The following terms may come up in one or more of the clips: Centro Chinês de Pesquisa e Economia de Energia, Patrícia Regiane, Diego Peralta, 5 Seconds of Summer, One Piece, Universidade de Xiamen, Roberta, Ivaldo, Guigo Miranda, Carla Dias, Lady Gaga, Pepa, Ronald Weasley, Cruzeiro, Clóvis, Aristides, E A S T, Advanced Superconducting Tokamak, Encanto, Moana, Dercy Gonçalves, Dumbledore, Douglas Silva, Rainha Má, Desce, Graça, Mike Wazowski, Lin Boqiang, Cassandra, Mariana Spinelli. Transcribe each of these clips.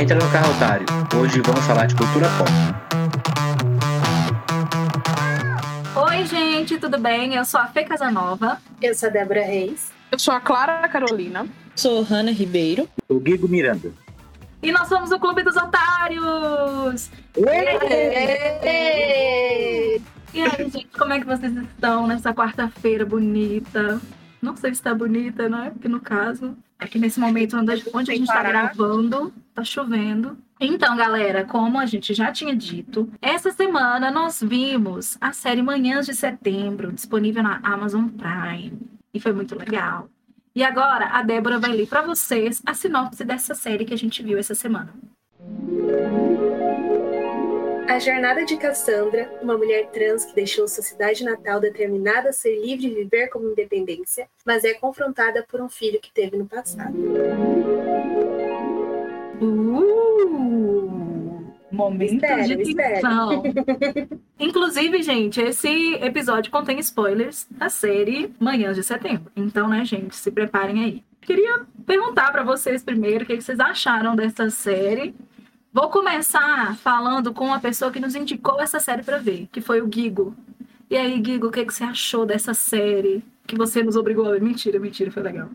Entra no carro, otário. Hoje vamos falar de cultura pop. Oi, gente, tudo bem? Eu sou a Fê Casanova. Eu sou a Débora Reis. Eu sou a Clara Carolina. Sou Hanna Ribeiro. O Guigo Miranda. E nós somos o Clube dos Otários! E aí, gente, como é que vocês estão nessa quarta-feira bonita? Não sei se está bonita, né? Porque no caso, é que nesse momento onde a gente está gravando, tá chovendo. Então, galera, como a gente já tinha dito, essa semana nós vimos a série Manhãs de Setembro, disponível na Amazon Prime. E foi muito legal. E agora, a Débora vai ler para vocês a sinopse dessa série que a gente viu essa semana. A jornada de Cassandra, uma mulher trans que deixou sua cidade natal determinada a ser livre e viver como independência, mas é confrontada por um filho que teve no passado. Momento de tensão. Inclusive, gente, esse episódio contém spoilers da série Manhãs de Setembro. Então, né, gente, se preparem aí. Queria perguntar pra vocês primeiro o que vocês acharam dessa série. Vou começar falando com a pessoa que nos indicou essa série pra ver, que foi o Guigo. E aí, Guigo, o que você achou dessa série que você nos obrigou a ver? Mentira, foi legal.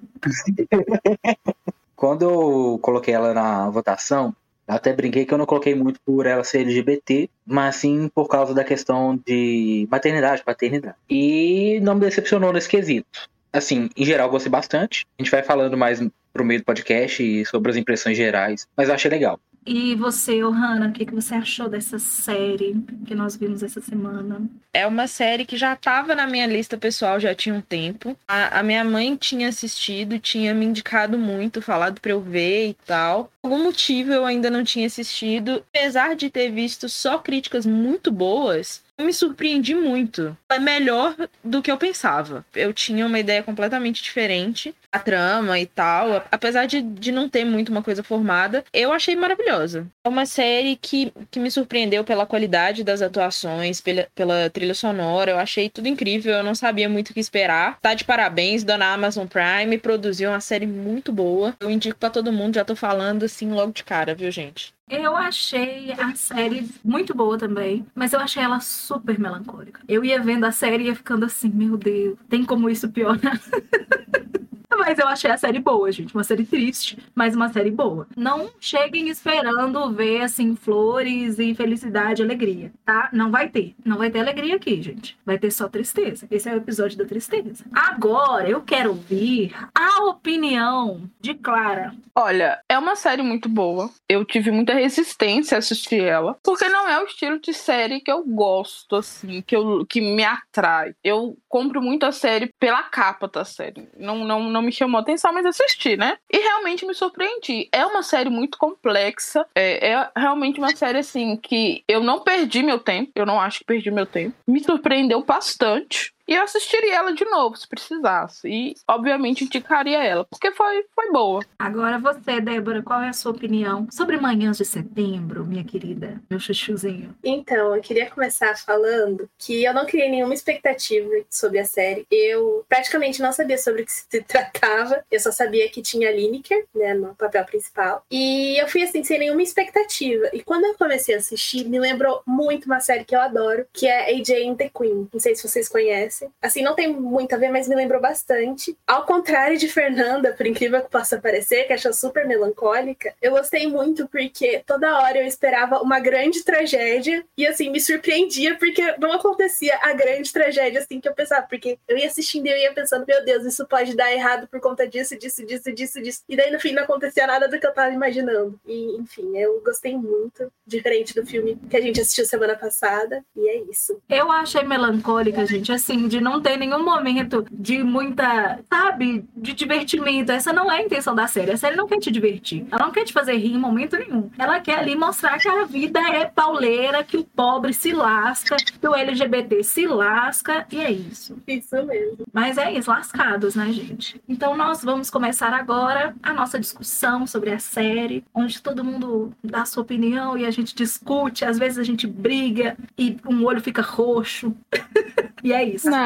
Quando eu coloquei ela na votação, eu até brinquei que eu não coloquei muito por ela ser LGBT, mas sim por causa da questão de maternidade, paternidade. E não me decepcionou nesse quesito. Assim, em geral, eu gostei bastante. A gente vai falando mais pro meio do podcast e sobre as impressões gerais, mas eu achei legal. E você, Hanna, o que você achou dessa série que nós vimos essa semana? É uma série que já estava na minha lista pessoal, já tinha um tempo. A minha mãe tinha assistido, tinha me indicado muito, falado pra eu ver e tal. Por algum motivo eu ainda não tinha assistido. Apesar de ter visto só críticas muito boas, eu me surpreendi muito. É melhor do que eu pensava. Eu tinha uma ideia completamente diferente. A trama e tal, apesar de não ter muito uma coisa formada, eu achei maravilhosa. É uma série que me surpreendeu pela qualidade das atuações, pela trilha sonora. Eu achei tudo incrível, eu não sabia muito o que esperar. Tá de parabéns, dona Amazon Prime, produziu uma série muito boa. Eu indico pra todo mundo, já tô falando assim logo de cara, viu, gente? Eu achei a série muito boa também, mas eu achei ela super melancólica. Eu ia vendo a série e ia ficando assim, meu Deus, tem como isso piorar? Mas eu achei a série boa, gente. Uma série triste, mas uma série boa. Não cheguem esperando ver, assim, flores e felicidade e alegria, tá? Não vai ter. Não vai ter alegria aqui, gente. Vai ter só tristeza. Esse é o episódio da tristeza. Agora, eu quero ouvir a opinião de Clara. Olha, é uma série muito boa. Eu tive muita resistência a assistir ela, porque não é o estilo de série que eu gosto, assim, que me atrai. Eu compro muito a série pela capa da série. Não me chamou atenção, mas assisti, né? E realmente me surpreendi. É uma série muito complexa. É realmente uma série, assim, que eu não perdi meu tempo. Eu não acho que perdi meu tempo. Me surpreendeu bastante. E eu assistiria ela de novo, se precisasse. E, obviamente, indicaria ela, porque foi boa. Agora você, Débora, qual é a sua opinião sobre Manhãs de Setembro, minha querida? Meu chuchuzinho. Então, eu queria começar falando que eu não criei nenhuma expectativa sobre a série. Eu praticamente não sabia sobre o que se tratava. Eu só sabia que tinha Liniker, né, no papel principal. E eu fui, assim, sem nenhuma expectativa. E quando eu comecei a assistir, me lembrou muito uma série que eu adoro, que é AJ and the Queen. Não sei se vocês conhecem. Assim, não tem muito a ver, mas me lembrou bastante. Ao contrário de Fernanda, por incrível que possa parecer, que achou super melancólica, eu gostei muito porque toda hora eu esperava uma grande tragédia e, assim, me surpreendia porque não acontecia a grande tragédia, assim, que eu pensava. Porque eu ia assistindo e eu ia pensando, meu Deus, isso pode dar errado por conta disso. E daí, no fim, não acontecia nada do que eu tava imaginando. E, enfim, eu gostei muito, diferente do filme que a gente assistiu semana passada. E é isso. Eu achei melancólica, gente, assim, de não ter nenhum momento de muita, sabe, de divertimento. Essa não é a intenção da série. A série não quer te divertir. Ela não quer te fazer rir em momento nenhum. Ela quer ali mostrar que a vida é pauleira, que o pobre se lasca, que o LGBT se lasca, e é isso. Isso mesmo. Mas é isso, lascados, né, gente? Então nós vamos começar agora a nossa discussão sobre a série, onde todo mundo dá a sua opinião e a gente discute. Às vezes a gente briga e um olho fica roxo. E é isso. Não.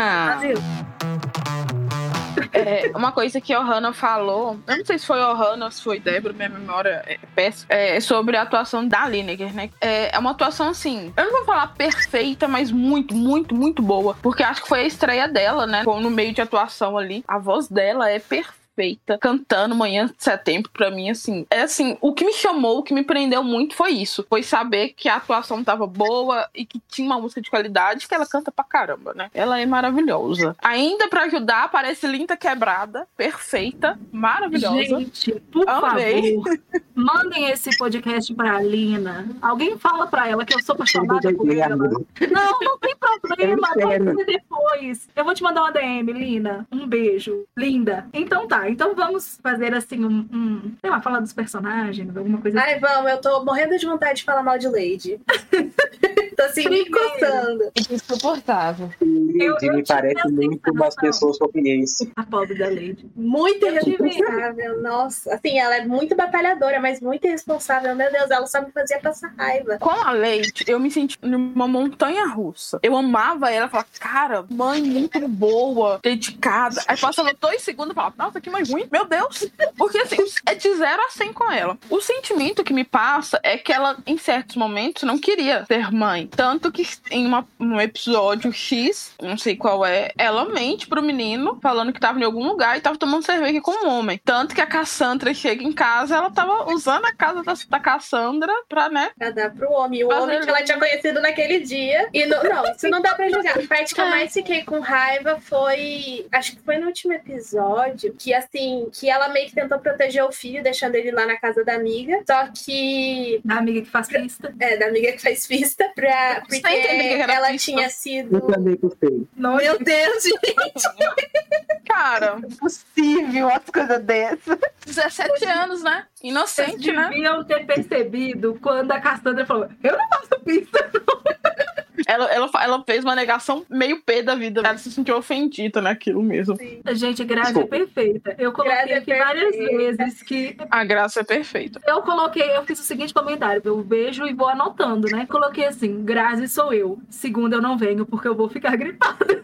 Uma coisa que a Hanna falou, eu não sei se foi a Hanna ou se foi Débora, minha memória é péssima, sobre a atuação da Liniker, né? É uma atuação, assim, eu não vou falar perfeita, mas muito, muito, muito boa. Porque acho que foi a estreia dela, né? No meio de atuação ali, a voz dela é perfeita, cantando Manhãs de Setembro, pra mim, assim, o que me chamou, o que me prendeu muito foi isso, foi saber que a atuação tava boa e que tinha uma música de qualidade, que ela canta pra caramba, né? Ela é maravilhosa. Ainda pra ajudar, aparece Lin da Quebrada, perfeita, maravilhosa. Gente, por favor, mandem esse podcast pra Lina. Alguém fala pra ela que eu sou apaixonada por ela. Não, não tem problema, pode ser depois. Eu vou te mandar uma DM, Lina. Um beijo. Linda. Então tá, então vamos fazer assim sei lá, falar dos personagens, alguma coisa assim. Ai, vamos, eu tô morrendo de vontade de falar mal de Leide. Tô assim, me encostando. É insuportável. Leide me parece muito umas pessoas que eu conheço. A pobre da Leide. Muito irresponsável, nossa. Assim, ela é muito batalhadora, mas muito irresponsável. Meu Deus, ela só me fazia passar raiva. Com a Leide, eu me senti numa montanha russa. Eu amava ela, falava, cara, mãe muito boa, dedicada. Aí passava 2 segundos e falava, nossa, que mãe ruim, meu Deus. Porque assim, é de 0 a 100 com ela. O sentimento que me passa é que ela, em certos momentos, não queria ser mãe. Tanto que em um episódio X, não sei qual é, ela mente pro menino, falando que tava em algum lugar e tava tomando cerveja com um homem. Tanto que a Cassandra chega em casa, ela tava usando a casa da Cassandra pra, né? Pra dar pro homem. O homem que ela tinha conhecido naquele dia. E não, isso não dá pra julgar. A parte que eu mais fiquei com raiva foi, acho que foi no último episódio, que assim, que ela meio que tentou proteger o filho, deixando ele lá na casa da amiga. Só que... Da amiga que faz festa. Da amiga que faz festa. Porque ela tinha sido... Eu também gostei. Meu Deus, gente! Cara, é impossível as coisas dessas. 17 anos, né? Inocente, né? Vocês deviam ter percebido quando a Cassandra falou, eu não faço pista, não. Ela fez uma negação meio pé da vida. Ela se sentiu ofendida naquilo mesmo. Sim. Gente, Graça é perfeita. Eu coloquei aqui várias vezes que... A Graça é perfeita. Eu fiz o seguinte comentário. Eu vejo e vou anotando, né? Coloquei assim, Graça sou eu. Segunda eu não venho porque eu vou ficar gripada.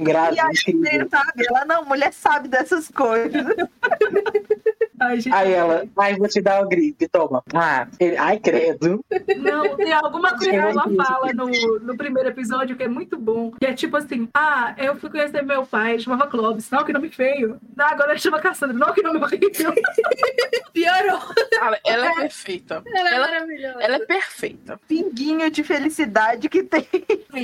Graça, e aí, você sabe? Ela não, mulher sabe dessas coisas. Ai, gente. Aí ela, vou te dar uma gripe, toma. Ai, credo. Não, tem alguma coisa que ela fala no primeiro episódio que é muito bom. Que é tipo assim, eu fui conhecer meu pai, chamava Clóvis, não, que nome feio. Agora chama Cassandra, não, que nome horrível. Piorou. Ela é perfeita. Ela é maravilhosa. Ela é perfeita. Pinguinho de felicidade que tem.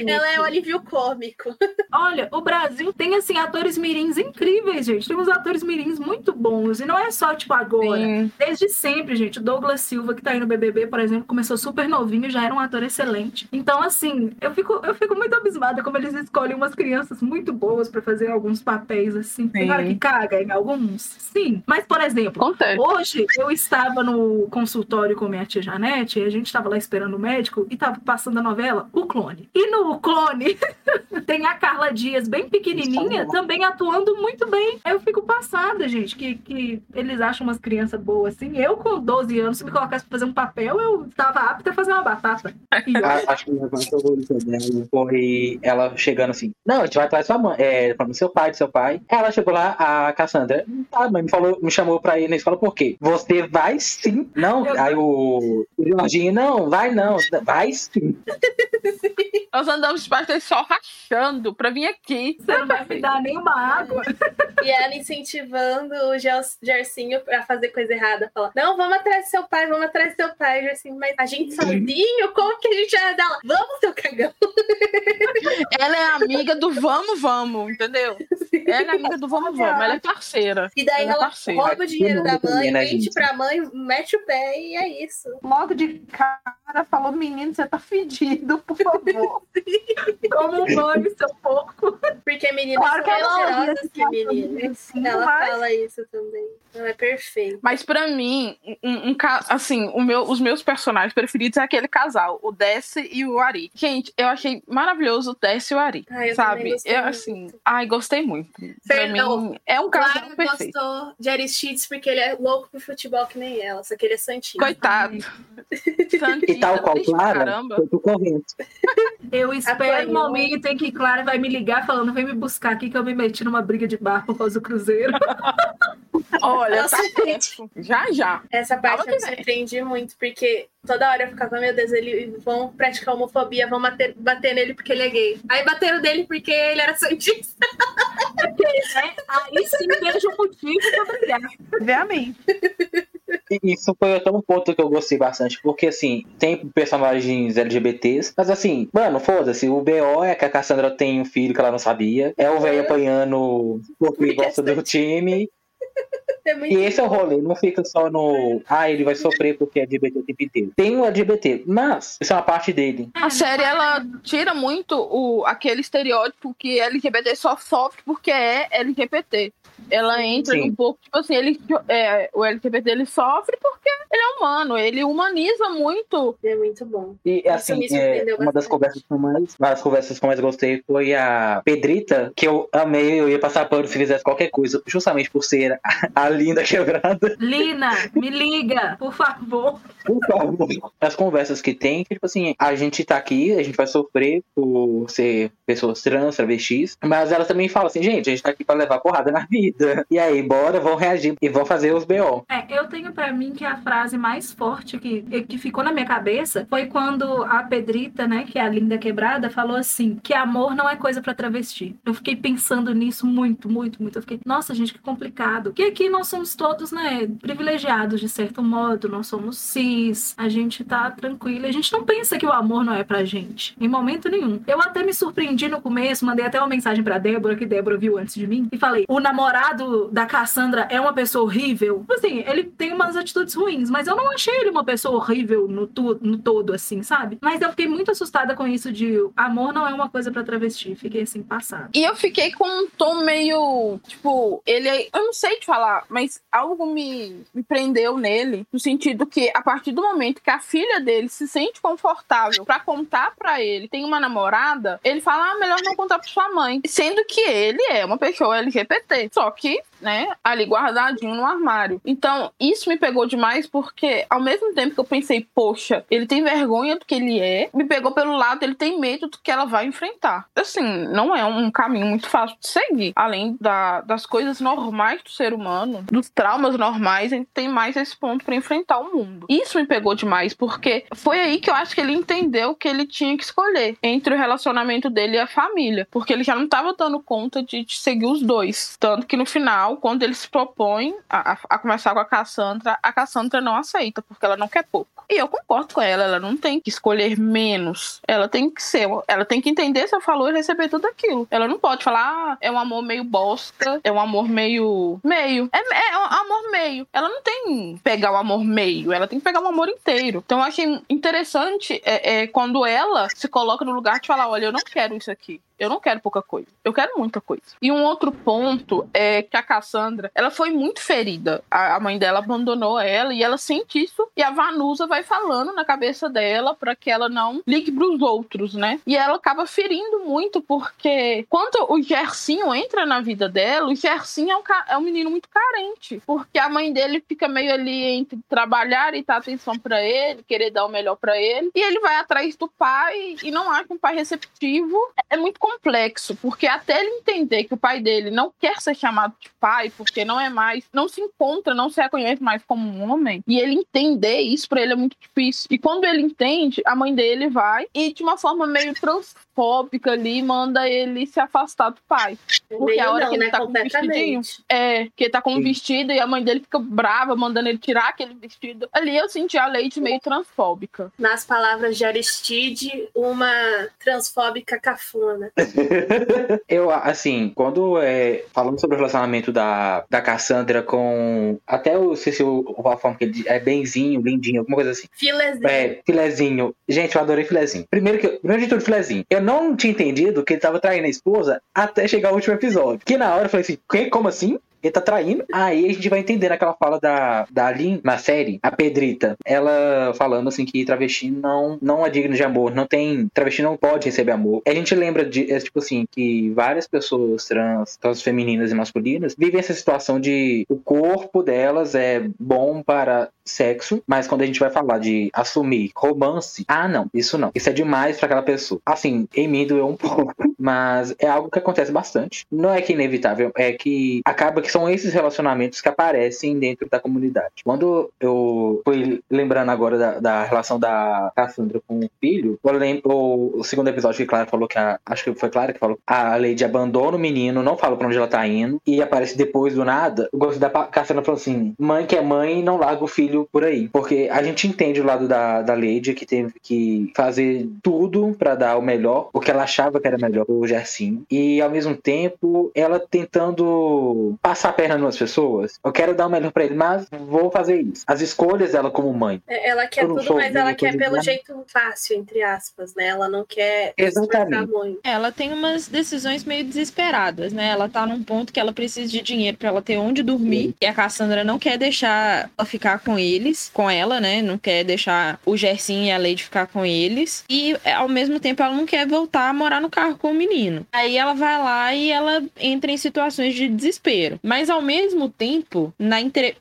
Ela é um alívio cômico. Olha, o Brasil tem, assim, atores mirins incríveis, gente. Tem uns atores mirins muito bons. E não é só, tipo, agora. Sim. Desde sempre, gente. O Douglas Silva, que tá aí no BBB, por exemplo, começou super novinho, já era um ator excelente. Então, assim, eu fico muito abismada como eles escolhem umas crianças muito boas pra fazer alguns papéis, assim. Tem cara que caga em alguns. Sim. Mas, por exemplo, hoje eu estava no consultório com minha tia Janete, e a gente tava lá esperando o médico, e tava passando a novela O Clone. E no O Clone tem a Carla Dias, bem pequenininha, também atuando muito bem. Eu fico passada, gente, que eles acham umas crianças boas, assim. Eu, com 12 anos, se me colocasse pra fazer um papel, eu tava apta a fazer uma batata. Acho que minha parte favorita dela foi ela chegando assim, não, a gente vai atrás da sua mãe, falando seu pai. Ela chegou lá, a Cassandra, a mãe me chamou pra ir na escola, por quê? Você vai sim. Não, aí o Jorginho, não, vai sim. Nós andamos de parte só rachando pra vir aqui. Você não vai me dar nenhuma água. E ela incentivando o Gersinho pra fazer coisa errada. Falar, não, vamos atrás do seu pai. Gersinho, mas a gente sozinho? Como que a gente vai dar lá? Vamos, seu cagão. Ela é amiga do vamos, entendeu? Ela é amiga do vamos, ela é parceira. E daí ela rouba o dinheiro da mãe, mente pra mãe, mete o pé e é isso. Logo de cara falou, menino, você tá fedido, por favor. Como um nome, seu porco. Porque meninas claro são mentirosas que meninas. Ela fala isso também. Ela é perfeita. Mas pra mim, assim, os meus personagens preferidos é aquele casal, o Desce e o Ari. Gente, eu achei maravilhoso o Desce e o Ari. Ai, eu sabe? Eu, assim, muito. Gostei muito. Perdão. Pra mim, é um casal Clara perfeito. Clara gostou de Aristides porque ele é louco pro futebol que nem ela, só que ele é santinho. Coitado. Santinho. tal qual Clara, foi pro convento. Eu espero o momento em que Clara vai me ligar falando, vem me buscar aqui que eu me meti numa briga de bar por causa do cruzeiro. Olha, nossa, tá gente. Já. Essa parte eu surpreendi muito, porque toda hora eu ficava, meu Deus, eles vão praticar homofobia, vão bater nele porque ele é gay. Aí bateram dele porque ele era santista. É, aí sim, vejo um motivo pra brigar. Realmente. Isso foi até um ponto que eu gostei bastante, porque assim, tem personagens LGBTs, mas assim, mano, foda-se, o B.O. é que a Cassandra tem um filho que ela não sabia, é o velho apanhando porque gosta do time. É muito e esse é o rolê, não fica só no ele vai sofrer porque é LGBT o tempo inteiro. Tem o LGBT, mas isso é uma parte dele. A série, ela tira muito aquele estereótipo que LGBT só sofre porque é LGBT. Ela entra num pouco, tipo assim, o LGBT ele sofre porque ele é humano, ele humaniza muito. É muito bom. E assim, uma das conversas que mais gostei foi a Pedrita, que eu amei, eu ia passar pano se fizesse qualquer coisa, justamente por ser a Lin da Quebrada. Lina, me liga, por favor. Por favor. As conversas que tem, tipo assim, a gente tá aqui, a gente vai sofrer por ser pessoas trans, travestis, mas ela também fala assim, gente, a gente tá aqui pra levar porrada na vida. E aí, bora, vão reagir e vão fazer os B.O. Eu tenho pra mim que a frase mais forte que ficou na minha cabeça foi quando a Pedrita, né, que é a Lin da Quebrada, falou assim, que amor não é coisa pra travesti. Eu fiquei pensando nisso muito, muito, muito. Eu fiquei, nossa, gente, que complicado. Porque aqui nós somos todos, né, privilegiados de certo modo, nós somos cis, a gente tá tranquila, a gente não pensa que o amor não é pra gente, em momento nenhum. Eu até me surpreendi no começo, mandei até uma mensagem pra Débora, que Débora viu antes de mim, e falei, o namorado da Cassandra é uma pessoa horrível. Assim, ele tem umas atitudes ruins, mas eu não achei ele uma pessoa horrível no todo, assim, sabe? Mas eu fiquei muito assustada com isso de amor não é uma coisa pra travesti. Fiquei assim, passada. E eu fiquei com um tom meio, tipo, ele... Eu não sei te falar, mas algo me prendeu nele, no sentido que a partir do momento que a filha dele se sente confortável pra contar pra ele, tem uma namorada, ele fala, melhor não contar pra sua mãe. Sendo que ele é uma pessoa LGBT. Só que, né, ali guardadinho no armário. Então, isso me pegou demais porque, ao mesmo tempo que eu pensei, poxa, ele tem vergonha do que ele é, me pegou pelo lado, ele tem medo do que ela vai enfrentar. Assim, não é um caminho muito fácil de seguir. Além das coisas normais do ser humano, dos traumas normais, a gente tem mais esse ponto pra enfrentar o mundo. Isso me pegou demais porque foi aí que eu acho que ele entendeu que ele tinha que escolher entre o relacionamento dele e a família. Porque ele já não tava dando conta de seguir os dois. Tanto que no final, quando ele se propõe a conversar com a Cassandra não aceita, porque ela não quer pouco. E eu concordo com ela, ela não tem que escolher menos, ela tem que entender seu valor e receber tudo aquilo. Ela não pode falar, é um amor meio bosta, é um amor meio. É um amor meio. Ela não tem que pegar o amor meio, ela tem que pegar o amor inteiro. Então eu achei interessante quando ela se coloca no lugar de falar, olha, eu não quero isso aqui. Eu não quero pouca coisa, eu quero muita coisa. E um outro ponto é que a Cassandra, ela foi muito ferida. A mãe dela abandonou ela e ela sente isso. E a Vanusa vai falando na cabeça dela pra que ela não ligue pros outros, né? E ela acaba ferindo muito porque quando o Gersinho entra na vida dela, o Gersinho é um menino muito carente. Porque a mãe dele fica meio ali entre trabalhar e dar atenção pra ele, querer dar o melhor pra ele. E ele vai atrás do pai e não acha um pai receptivo. É muito complexo, porque até ele entender que o pai dele não quer ser chamado de pai, porque não é mais, não se encontra, não se reconhece mais como um homem, e ele entender isso pra ele é muito difícil. E quando ele entende, a mãe dele vai e de uma forma meio transfóbica ali, manda ele se afastar do pai. Porque a hora que ele tá com um vestidinho, que ele tá com um vestido e a mãe dele fica brava, mandando ele tirar aquele vestido. Ali eu senti a Leide meio transfóbica. Nas palavras de Aristide, uma transfóbica cafona. Eu, assim, quando falando sobre o relacionamento da Cassandra com, até eu sei se a forma que ele é benzinho, lindinho, alguma coisa assim. Filezinho. Filezinho. Gente, eu adorei filezinho. Primeiro de tudo, filezinho. Eu não tinha entendido que ele tava traindo a esposa até chegar ao último episódio. Que na hora eu falei assim, como assim? Ele tá traindo. Aí a gente vai entender naquela fala da Lin na série, a Pedrita, ela falando assim que travesti não é digno de amor, não tem, travesti não pode receber amor. A gente lembra de, tipo assim, que várias pessoas trans femininas e masculinas vivem essa situação de o corpo delas é bom para sexo, mas quando a gente vai falar de assumir romance, ah não, isso não, isso é demais pra aquela pessoa. Assim, em mim doeu um pouco, mas é algo que acontece bastante. Não é que inevitável, é que acaba que são esses relacionamentos que aparecem dentro da comunidade. Quando eu fui lembrando agora da relação da Cassandra com o filho, eu lembro o segundo episódio que Clara falou que acho que foi Clara que falou, a Lady abandona o menino, não fala pra onde ela tá indo, e aparece depois do nada. Eu gosto da Cassandra falando assim, mãe que é mãe não larga o filho por aí, porque a gente entende o lado da Lady, que teve que fazer tudo pra dar o melhor, o que ela achava que era melhor pro Gersinho, e ao mesmo tempo ela tentando passar a perna nas pessoas, eu quero dar o melhor pra ele, mas vou fazer isso, as escolhas dela como mãe. Ela quer tudo, mas ela quer pelo jeito fácil, entre aspas, né, ela não quer esforçar muito. Ela tem umas decisões meio desesperadas, né, ela tá num ponto que ela precisa de dinheiro pra ela ter onde dormir, e a Cassandra não quer deixar ela ficar com eles, com ela, né, não quer deixar o Gersinho e a Leide ficar com eles, e ao mesmo tempo ela não quer voltar a morar no carro com o menino. Aí ela vai lá e ela entra em situações de desespero, mas ao mesmo tempo,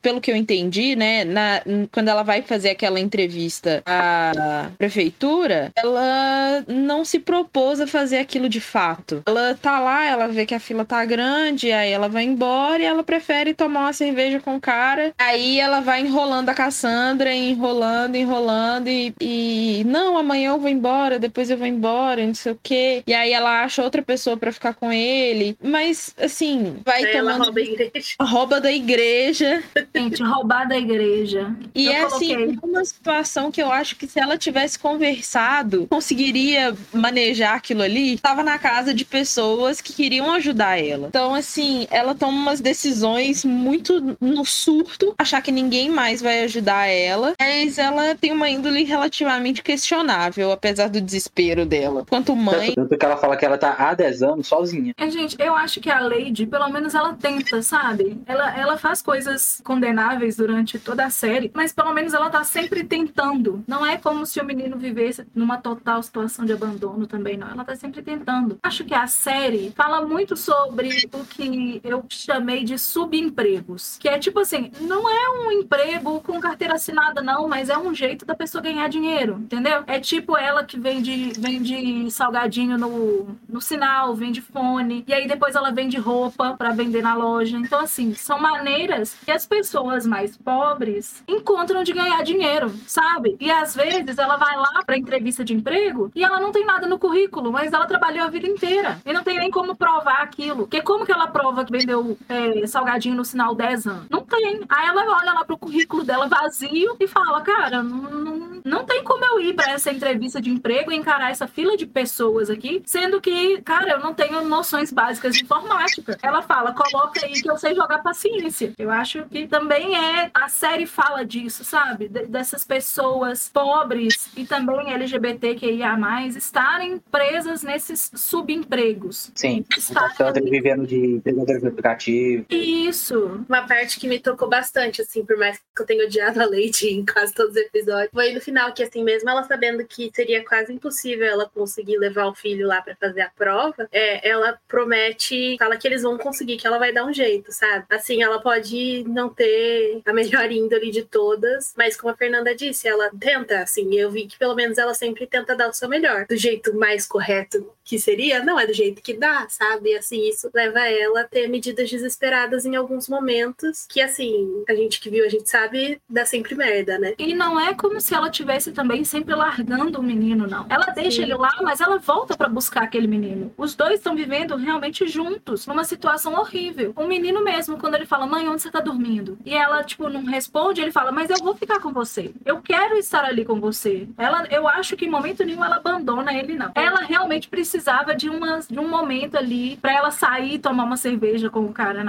pelo que eu entendi, né, quando ela vai fazer aquela entrevista à prefeitura, ela não se propôs a fazer aquilo de fato. Ela tá lá, ela vê que a fila tá grande, aí ela vai embora e ela prefere tomar uma cerveja com o cara. Aí ela vai enrolando a Cassandra, enrolando e não, amanhã eu vou embora, depois eu vou embora, não sei o quê. E aí ela acha outra pessoa pra ficar com ele, mas assim, vai tomando... Ela rouba a igreja. Rouba da igreja. Gente, roubar da igreja. E é assim, uma situação que eu acho que se ela tivesse conversado, conseguiria manejar aquilo ali, tava na casa de pessoas que queriam ajudar ela. Então assim, ela toma umas decisões muito no surto, achar que ninguém mais vai ajudar ela, mas ela tem uma índole relativamente questionável, apesar do desespero dela. Quanto mãe... Tanto que ela fala que ela tá há 10 anos sozinha. É, gente, eu acho que a Lady, pelo menos ela tenta, sabe? Ela faz coisas condenáveis durante toda a série, mas pelo menos ela tá sempre tentando. Não é como se o menino vivesse numa total situação de abandono também, não. Ela tá sempre tentando. Acho que a série fala muito sobre o que eu chamei de subempregos, que é tipo assim, não é um emprego com carteira assinada, não, mas é um jeito da pessoa ganhar dinheiro, entendeu? É tipo ela que vende salgadinho no sinal, vende fone, e aí depois ela vende roupa pra vender na loja. Então, assim, são maneiras que as pessoas mais pobres encontram de ganhar dinheiro, sabe? E às vezes ela vai lá pra entrevista de emprego e ela não tem nada no currículo, mas ela trabalhou a vida inteira e não tem nem como provar aquilo. Porque como que ela prova que vendeu salgadinho no sinal 10 anos? Não tem. Aí ela olha lá pro currículo dela vazio e fala, cara, não tem como eu ir pra essa entrevista de emprego e encarar essa fila de pessoas aqui, sendo que, cara, eu não tenho noções básicas de informática. Ela fala, coloca aí que eu sei jogar paciência. Eu acho que também a série fala disso, sabe? Dessas pessoas pobres e também LGBTQIA+, estarem presas nesses subempregos. Sim, estarem vivendo de emprego aplicativo. Isso. Uma parte que me tocou bastante, assim, por mais que eu tenha odiado a Lady em quase todos os episódios, foi no final que, assim, mesmo ela sabendo que seria quase impossível ela conseguir levar o filho lá pra fazer a prova, ela promete, fala que eles vão conseguir, que ela vai dar um jeito, sabe? Assim, ela pode não ter a melhor índole de todas, mas como a Fernanda disse, ela tenta, assim, eu vi que pelo menos ela sempre tenta dar o seu melhor, do jeito mais correto que seria, não é do jeito que dá, sabe? Assim, isso leva ela a ter medidas desesperadas em alguns momentos, que assim, a gente que viu, a gente sabe, dá sempre merda, né? E não é como se ela tivesse também sempre largando o menino, não. Ela deixa ele lá, mas ela volta pra buscar aquele menino. Os dois estão vivendo realmente juntos, numa situação horrível. O menino mesmo, quando ele fala, mãe, onde você tá dormindo? E ela, tipo, não responde, ele fala, mas eu vou ficar com você. Eu quero estar ali com você. Eu acho que em momento nenhum ela abandona ele, não. Ela realmente precisava de um momento ali pra ela sair e tomar uma cerveja com o cara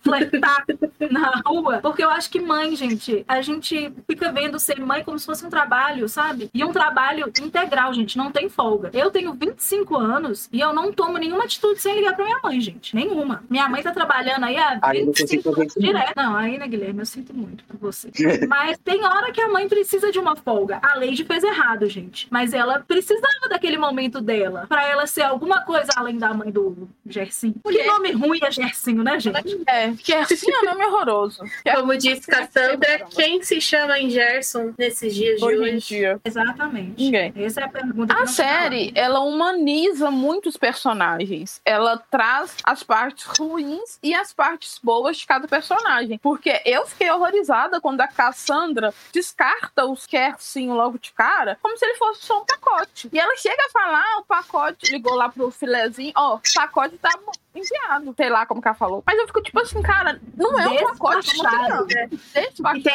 flertar na rua. Porque eu acho que mãe, gente, a gente fica vendo ser mãe como se fosse um trabalho, sabe? E um trabalho integral, gente, não tem folga. Eu tenho 25 anos e eu não tomo nenhuma atitude sem ligar pra minha mãe, gente. Nenhuma. Minha mãe tá trabalhando aí há 25 anos direto. Não, aí, né, Guilherme, eu sinto muito por você. Mas tem hora que a mãe precisa de uma folga. A Lady fez errado, gente. Mas ela precisava daquele momento dela, pra ela ser alguma coisa além da mãe do Gersinho. Que nome ruim é Gersinho, né, gente? É, Gersinho é um nome horroroso. Como diz Cassandra, quem se chama em Gerson nesses dias de hoje? Exatamente. Ninguém. Essa é a pergunta. A série, ela humaniza muitos personagens. Ela traz as partes ruins e as partes boas de cada personagem. Porque eu fiquei horrorizada quando a Cassandra descarta os Gersinho logo de cara, como se ele fosse só um pacote. E ela chega a falar, o pacote ligou lá pro filezinho, ó, o pacote tá enviado, sei lá como que ela falou. Mas eu fico tipo assim, cara, não é um pacote. E tem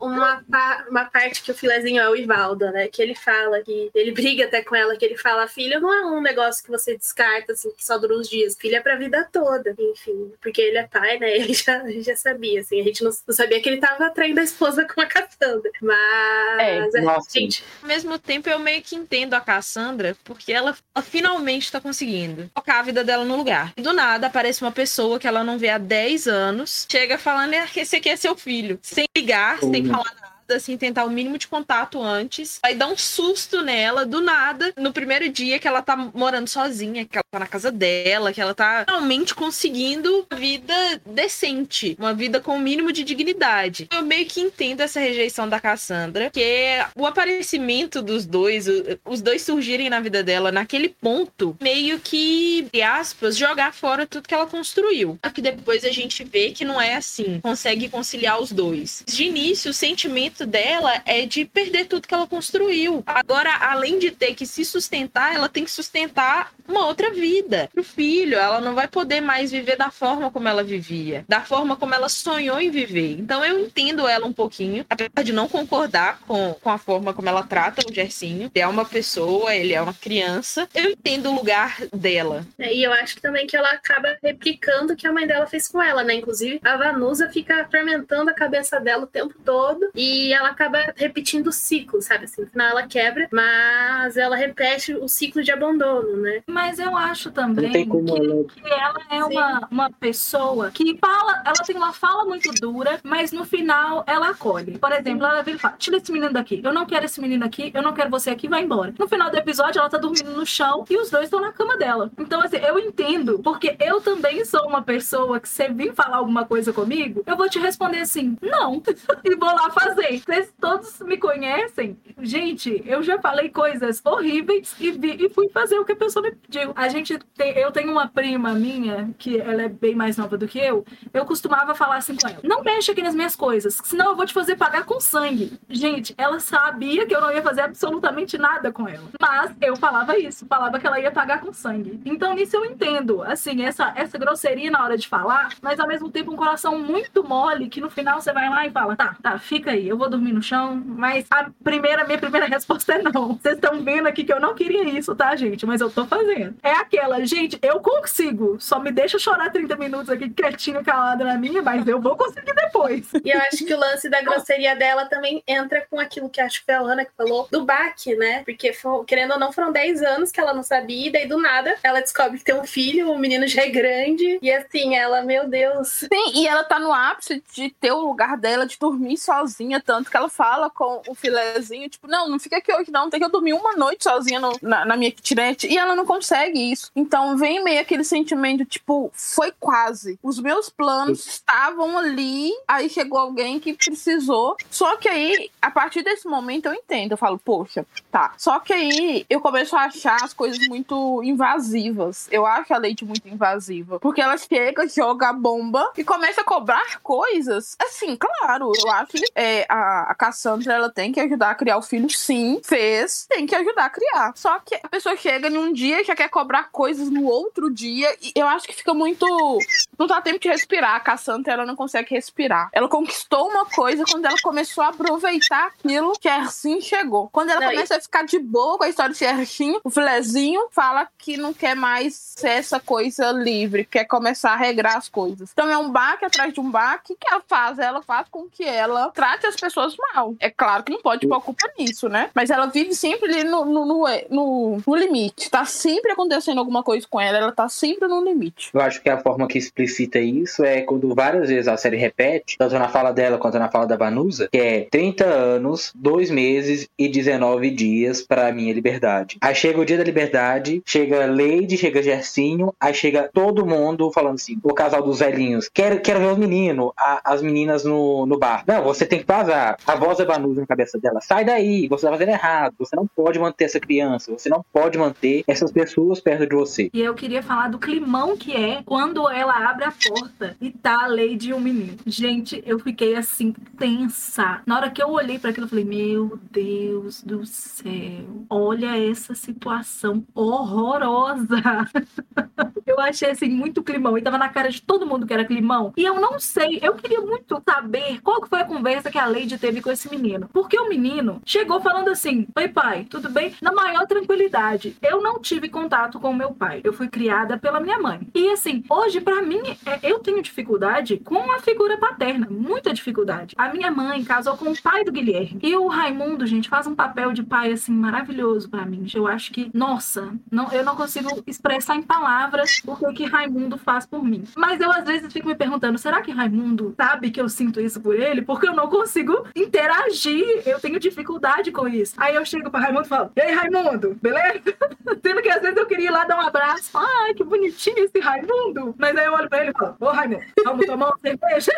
uma parte que o filezinho é o Ivaldo, né? Que ele fala que... Ele briga até com ela, que ele fala, filho, não é um negócio que você descarta, assim, que só dura uns dias. Filho é pra vida toda. Enfim, porque ele é pai, né? Ele já sabia, assim. A gente não sabia que ele tava traindo a esposa com a Cassandra. Mas... gente, ao mesmo tempo, eu meio que entendo a Cassandra, porque ela finalmente tá conseguindo colocar a vida dela no lugar. Do nada, aparece uma pessoa que ela não vê há 10 anos, chega falando, esse aqui é seu filho. Sem ligar, sem falar nada, assim, tentar o mínimo de contato antes. Aí dá um susto nela, do nada, no primeiro dia que ela tá morando sozinha, que ela tá na casa dela, que ela tá realmente conseguindo uma vida decente, uma vida com o mínimo de dignidade. Eu meio que entendo essa rejeição da Cassandra, que o aparecimento dos dois, os dois surgirem na vida dela naquele ponto, meio que, entre aspas, jogar fora tudo que ela construiu. Só que depois a gente vê que não é assim, consegue conciliar os dois. De início, o sentimento dela é de perder tudo que ela construiu. Agora, além de ter que se sustentar, ela tem que sustentar uma outra vida pro filho. Ela não vai poder mais viver da forma como ela vivia, da forma como ela sonhou em viver. Então eu entendo ela um pouquinho, apesar de não concordar com a forma como ela trata o Gersinho. Ele é uma pessoa, ele é uma criança. Eu entendo o lugar dela. E eu acho também que ela acaba replicando o que a mãe dela fez com ela, né? Inclusive, a Vanusa fica atormentando a cabeça dela o tempo todo e ela acaba repetindo o ciclo, sabe? Assim, no final ela quebra, mas ela repete o ciclo de abandono, né? Mas eu acho também que ela é uma pessoa que fala, ela tem uma fala muito dura, mas no final ela acolhe. Por exemplo, ela vem e fala, tira esse menino daqui, eu não quero esse menino aqui, eu não quero você aqui, vai embora. No final do episódio, ela tá dormindo no chão e os dois estão na cama dela. Então, assim, eu entendo, porque eu também sou uma pessoa que se vir falar alguma coisa comigo, eu vou te responder assim, não, e vou lá fazer. Vocês todos me conhecem. Gente, eu já falei coisas horríveis e fui fazer o que a pessoa me pediu. Eu tenho uma prima minha, que ela é bem mais nova do que eu costumava falar assim com ela, não mexe aqui nas minhas coisas, senão eu vou te fazer pagar com sangue. Gente, ela sabia que eu não ia fazer absolutamente nada com ela, mas eu falava isso, falava que ela ia pagar com sangue. Então nisso eu entendo, assim, essa grosseria na hora de falar, mas ao mesmo tempo um coração muito mole, que no final você vai lá e fala, tá, fica aí, eu vou dormir no chão, mas minha primeira resposta é não. Vocês estão vendo aqui que eu não queria isso, tá, gente? Mas eu tô fazendo. É aquela, gente, eu consigo. Só me deixa chorar 30 minutos aqui quietinho, calada na minha, mas eu vou conseguir depois. E eu acho que o lance da grosseria dela também entra com aquilo que acho que foi a Hanna que falou, do baque, né? Porque, querendo ou não, foram 10 anos que ela não sabia, e daí do nada ela descobre que tem um filho, o menino já é grande, e assim, ela, meu Deus. Sim, e ela tá no ápice de ter o lugar dela, de dormir sozinha, tanto que ela fala com o filezinho, tipo, não fica aqui hoje não, tem que eu dormir uma noite sozinha na minha kitnet, e ela não consegue isso. Então vem meio aquele sentimento, tipo, foi quase. Os meus planos estavam ali, aí chegou alguém que precisou, só que aí, a partir desse momento eu entendo, eu falo, poxa, tá. Só que aí eu começo a achar as coisas muito invasivas. Eu acho a Leide muito invasiva, porque ela chega, joga a bomba e começa a cobrar coisas. Assim, claro, eu acho que a Cassandra, ela tem que ajudar a criar o filho, sim, fez, tem que ajudar a criar. Só que a pessoa chega em um dia e já quer cobrar coisas no outro dia, e eu acho que fica muito... Não dá tempo de respirar. A Cassandra, ela não consegue respirar. Ela conquistou uma coisa quando ela começou a aproveitar aquilo que Gersinho chegou. Quando ela começa a ficar de boa com a história de Gersinho, o filezinho fala que não quer mais ser essa coisa livre, quer começar a regrar as coisas. Então é um baque atrás de um baque que ela faz com que ela trate as pessoas pessoas mal. É claro que não pode pôr a culpa nisso, né? Mas ela vive sempre ali no limite. Tá sempre acontecendo alguma coisa com ela, ela tá sempre no limite. Eu acho que a forma que explicita isso é quando várias vezes a série repete, tanto na fala dela quanto na fala da Vanusa, que é 30 anos, 2 meses e 19 dias pra minha liberdade. Aí chega o dia da liberdade, chega Leide, chega Gersinho, aí chega todo mundo falando assim, o casal dos velhinhos, quero ver os meninos, as meninas no bar. Não, você tem que vazar. A voz da Vanusa na cabeça dela, sai daí, você tá fazendo errado, você não pode manter essa criança, você não pode manter essas pessoas perto de você. E eu queria falar do climão que é quando ela abre a porta e tá a Leide e o menino. Gente, eu fiquei assim, tensa. Na hora que eu olhei pra aquilo, eu falei, meu Deus do céu, olha essa situação horrorosa. Eu achei assim, muito climão. E tava na cara de todo mundo que era climão. E eu não sei, eu queria muito saber qual que foi a conversa que a Leide teve com esse menino. Porque o menino chegou falando assim, oi pai, tudo bem? Na maior tranquilidade. Eu não tive contato com o meu pai. Eu fui criada pela minha mãe. E assim, hoje pra mim, eu tenho dificuldade com a figura paterna. Muita dificuldade. A minha mãe casou com o pai do Guilherme. E o Raimundo, gente, faz um papel de pai assim, maravilhoso pra mim. Eu acho que, nossa, não, eu não consigo expressar em palavras o que Raimundo faz por mim. Mas eu às vezes fico me perguntando, será que Raimundo sabe que eu sinto isso por ele? Porque eu não consigo interagir. Eu tenho dificuldade com isso. Aí eu chego pra Raimundo e falo, e aí Raimundo, beleza? Sendo que às vezes eu queria ir lá dar um abraço. Ai, que bonitinho esse Raimundo. Mas aí eu olho pra ele e falo, ô Raimundo, vamos tomar uma cerveja?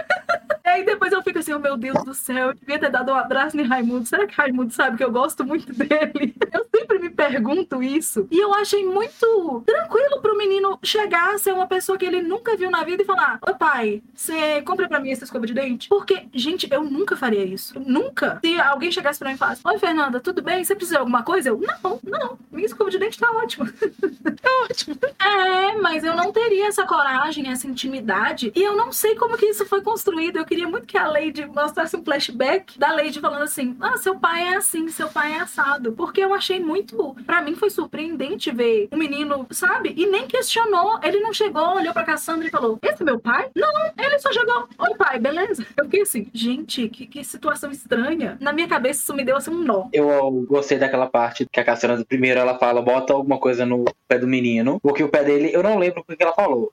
E aí depois eu fico assim, oh meu Deus do céu, eu devia ter dado um abraço em Raimundo. Será que Raimundo sabe que eu gosto muito dele? Eu sempre me pergunto isso. E eu achei muito tranquilo pro menino chegar a ser uma pessoa que ele nunca viu na vida e falar, ô pai, você compra pra mim essa escova de dente? Porque, gente, eu nunca faria isso. Nunca. Se alguém chegasse pra mim e falasse, oi Fernanda, tudo bem? Você precisa de alguma coisa? Eu, não. Minha escova de dente tá ótima. Tá ótimo. É, mas eu não teria essa coragem, essa intimidade. E eu não sei como que isso foi construído. Eu queria muito que a Leide mostrasse um flashback da Leide falando assim, ah, seu pai é assim, seu pai é assado. Porque eu achei muito... Pra mim foi surpreendente ver o menino, sabe? E nem questionou. Ele não chegou, olhou pra Cassandra e falou, esse é meu pai? Não, ele só chegou, oi pai, beleza? Eu fiquei assim, gente, que situação estranha. Na minha cabeça isso me deu assim um nó. Eu gostei daquela parte que a Cassandra, primeiro ela fala, bota alguma coisa no pé do menino, porque o pé dele, eu não lembro o que ela falou.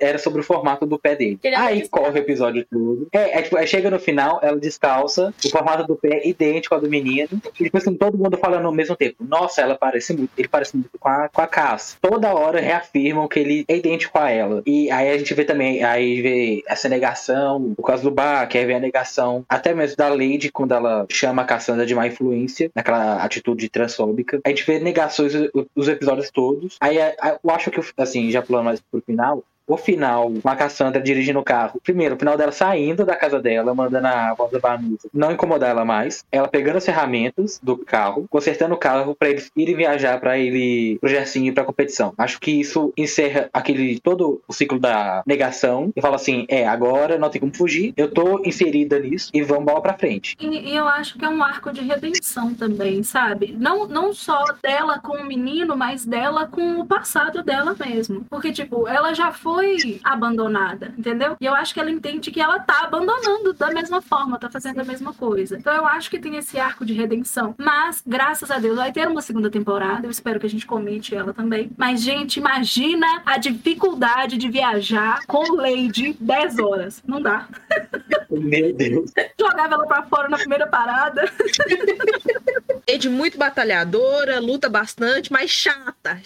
Era sobre o formato do pé dele. Aí corre o episódio todo. Tipo, aí chega no final, ela descalça, o formato do pé é idêntico ao do menino, e depois assim, todo mundo falando ao mesmo tempo. Nossa, ele parece muito com a Cass. Toda hora reafirmam que ele é idêntico a ela. E aí a gente vê também, aí vê essa negação, por causa do bar, quer ver a negação, até mesmo da Leide, quando ela chama a Cassandra de má influência, naquela atitude transfóbica. A gente vê negações os episódios todos. Aí eu acho que, assim, já pulando mais pro final... O final, a Cassandra dirigindo o carro. Primeiro, o final dela saindo da casa dela, mandando a voz da Vanusa não incomodar ela mais. Ela pegando as ferramentas do carro, consertando o carro pra eles irem viajar pro Gersinho e pra competição. Acho que isso encerra todo o ciclo da negação e fala assim, agora não tem como fugir, eu tô inserida nisso e vamos bola pra frente. E eu acho que é um arco de redenção também, sabe? Não só dela com o menino, mas dela com o passado dela mesmo. Porque, tipo, ela já foi abandonada, entendeu? E eu acho que ela entende que ela tá abandonando da mesma forma, tá fazendo a mesma coisa. Então eu acho que tem esse arco de redenção. Mas, graças a Deus, vai ter uma segunda temporada. Eu espero que a gente comente ela também. Mas, gente, imagina a dificuldade de viajar com Leide 10 horas. Não dá. Meu Deus. Jogava ela pra fora na primeira parada. Leide muito batalhadora, luta bastante, mas chata.